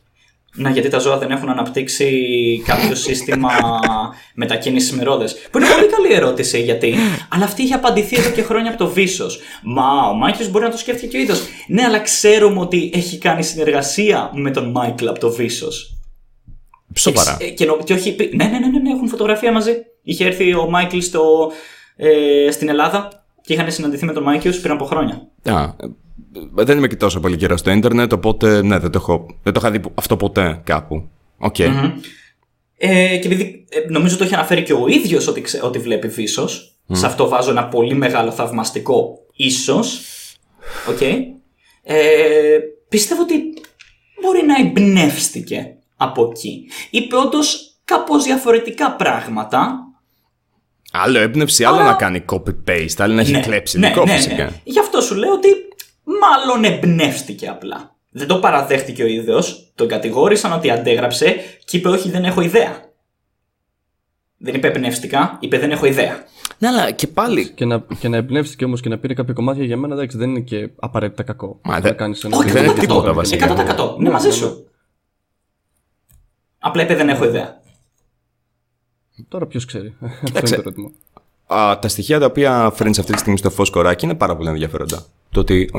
Να, γιατί τα ζώα δεν έχουν αναπτύξει κάποιο σύστημα μετακίνησης με ρόδες. Που είναι πολύ καλή ερώτηση, γιατί. Αλλά αυτή είχε απαντηθεί εδώ και χρόνια από το Vsauce. Μα ο Μάικιος μπορεί να το σκέφτηκε και ο ίδιος. Ναι, αλλά ξέρουμε ότι έχει κάνει συνεργασία με τον Michael από το Vsauce. Σοβαρά? Και όχι. Ναι, έχουν φωτογραφία μαζί. Είχε έρθει ο Michael στην Ελλάδα και είχαν συναντηθεί με τον Μάικιος πριν από χρόνια. Δεν είμαι και τόσο πολύ καιρό στο ίντερνετ, οπότε ναι, δεν το είχα δει αυτό ποτέ κάπου. Okay. Και επειδή νομίζω το έχει αναφέρει και ο ίδιος ότι βλέπει Vsauce, σε αυτό βάζω ένα πολύ μεγάλο θαυμαστικό ίσως. Okay. Πιστεύω ότι μπορεί να εμπνεύστηκε από εκεί. Είπε όντως κάπως διαφορετικά πράγματα. Άλλο έμπνευση, άλλο να κάνει copy-paste, άλλο να έχει κλέψει δικό φυσικά. Γι' αυτό σου λέω ότι μάλλον εμπνεύστηκε απλά. Δεν το παραδέχτηκε ο ίδιος. Τον κατηγόρησαν ότι αντέγραψε και είπε όχι, δεν έχω ιδέα. Δεν είπε εμπνεύστηκα, είπε δεν έχω ιδέα. Ναι, αλλά και πάλι. Και να εμπνεύστηκε όμως και να πήρε κάποια κομμάτια, για μένα εντάξει, δεν είναι και απαραίτητα κακό. Μα δεν είναι τίποτα βασικά. 100%. Ναι, μαζί σου. Απλά είπε δεν έχω ιδέα. Τώρα ποιος ξέρει? Αυτό είναι το ερώτημα. Τα στοιχεία τα οποία φέρνεις αυτή τη στιγμή στο φως, κοράκι, είναι πάρα πολύ ενδιαφέροντα. Το ότι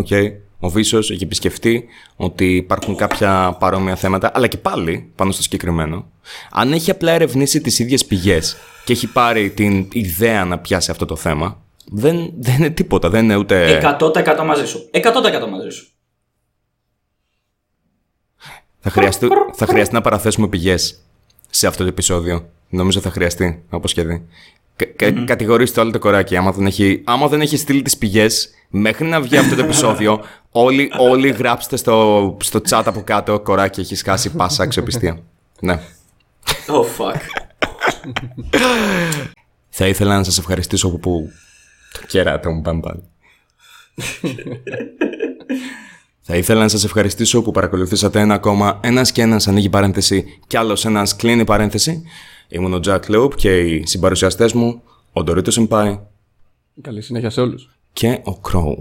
ο Vsauce έχει επισκεφτεί ότι υπάρχουν κάποια παρόμοια θέματα, αλλά και πάλι πάνω στο συγκεκριμένο. Αν έχει απλά ερευνήσει τις ίδιες πηγές και έχει πάρει την ιδέα να πιάσει αυτό το θέμα, δεν είναι τίποτα. Δεν είναι ούτε. 100% μαζί σου. 100% μαζί σου. Θα χρειαστεί να παραθέσουμε πηγές σε αυτό το επεισόδιο. Νομίζω θα χρειαστεί, όπως και δει. Κατηγορήστε όλο το κοράκι. Άμα δεν έχει στείλει τις πηγές Μέχρι να βγει αυτό το επεισόδιο, όλοι γράψτε στο chat από κάτω, κοράκι, έχεις χάσει πάσα αξιοπιστία. Ναι. Oh, fuck. Θα ήθελα να σας ευχαριστήσω που το κεράτα μου πάμε πάλι. Θα ήθελα να σας ευχαριστήσω που παρακολουθήσατε ένα ακόμα. Ένας και ένας ανοίγει παρένθεση κι άλλος ένας κλείνει παρένθεση. Ήμουν ο Jack Leo και οι συμπαρουσιαστές μου, ο Toritos Empai. Καλή συνέχεια σε όλους. Και ο Crow.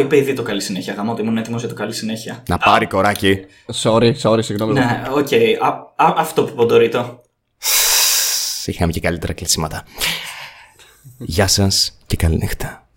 Είπε ήδη το καλή συνέχεια, γαμώτε, ήμουν έτοιμος για το καλή συνέχεια. Να πάρει κοράκι. Sorry, συγγνώμη. Ναι, οκ, αυτό που ποντορείτο. Είχαμε και καλύτερα κλεισίματα. Γεια σας και καλή νύχτα.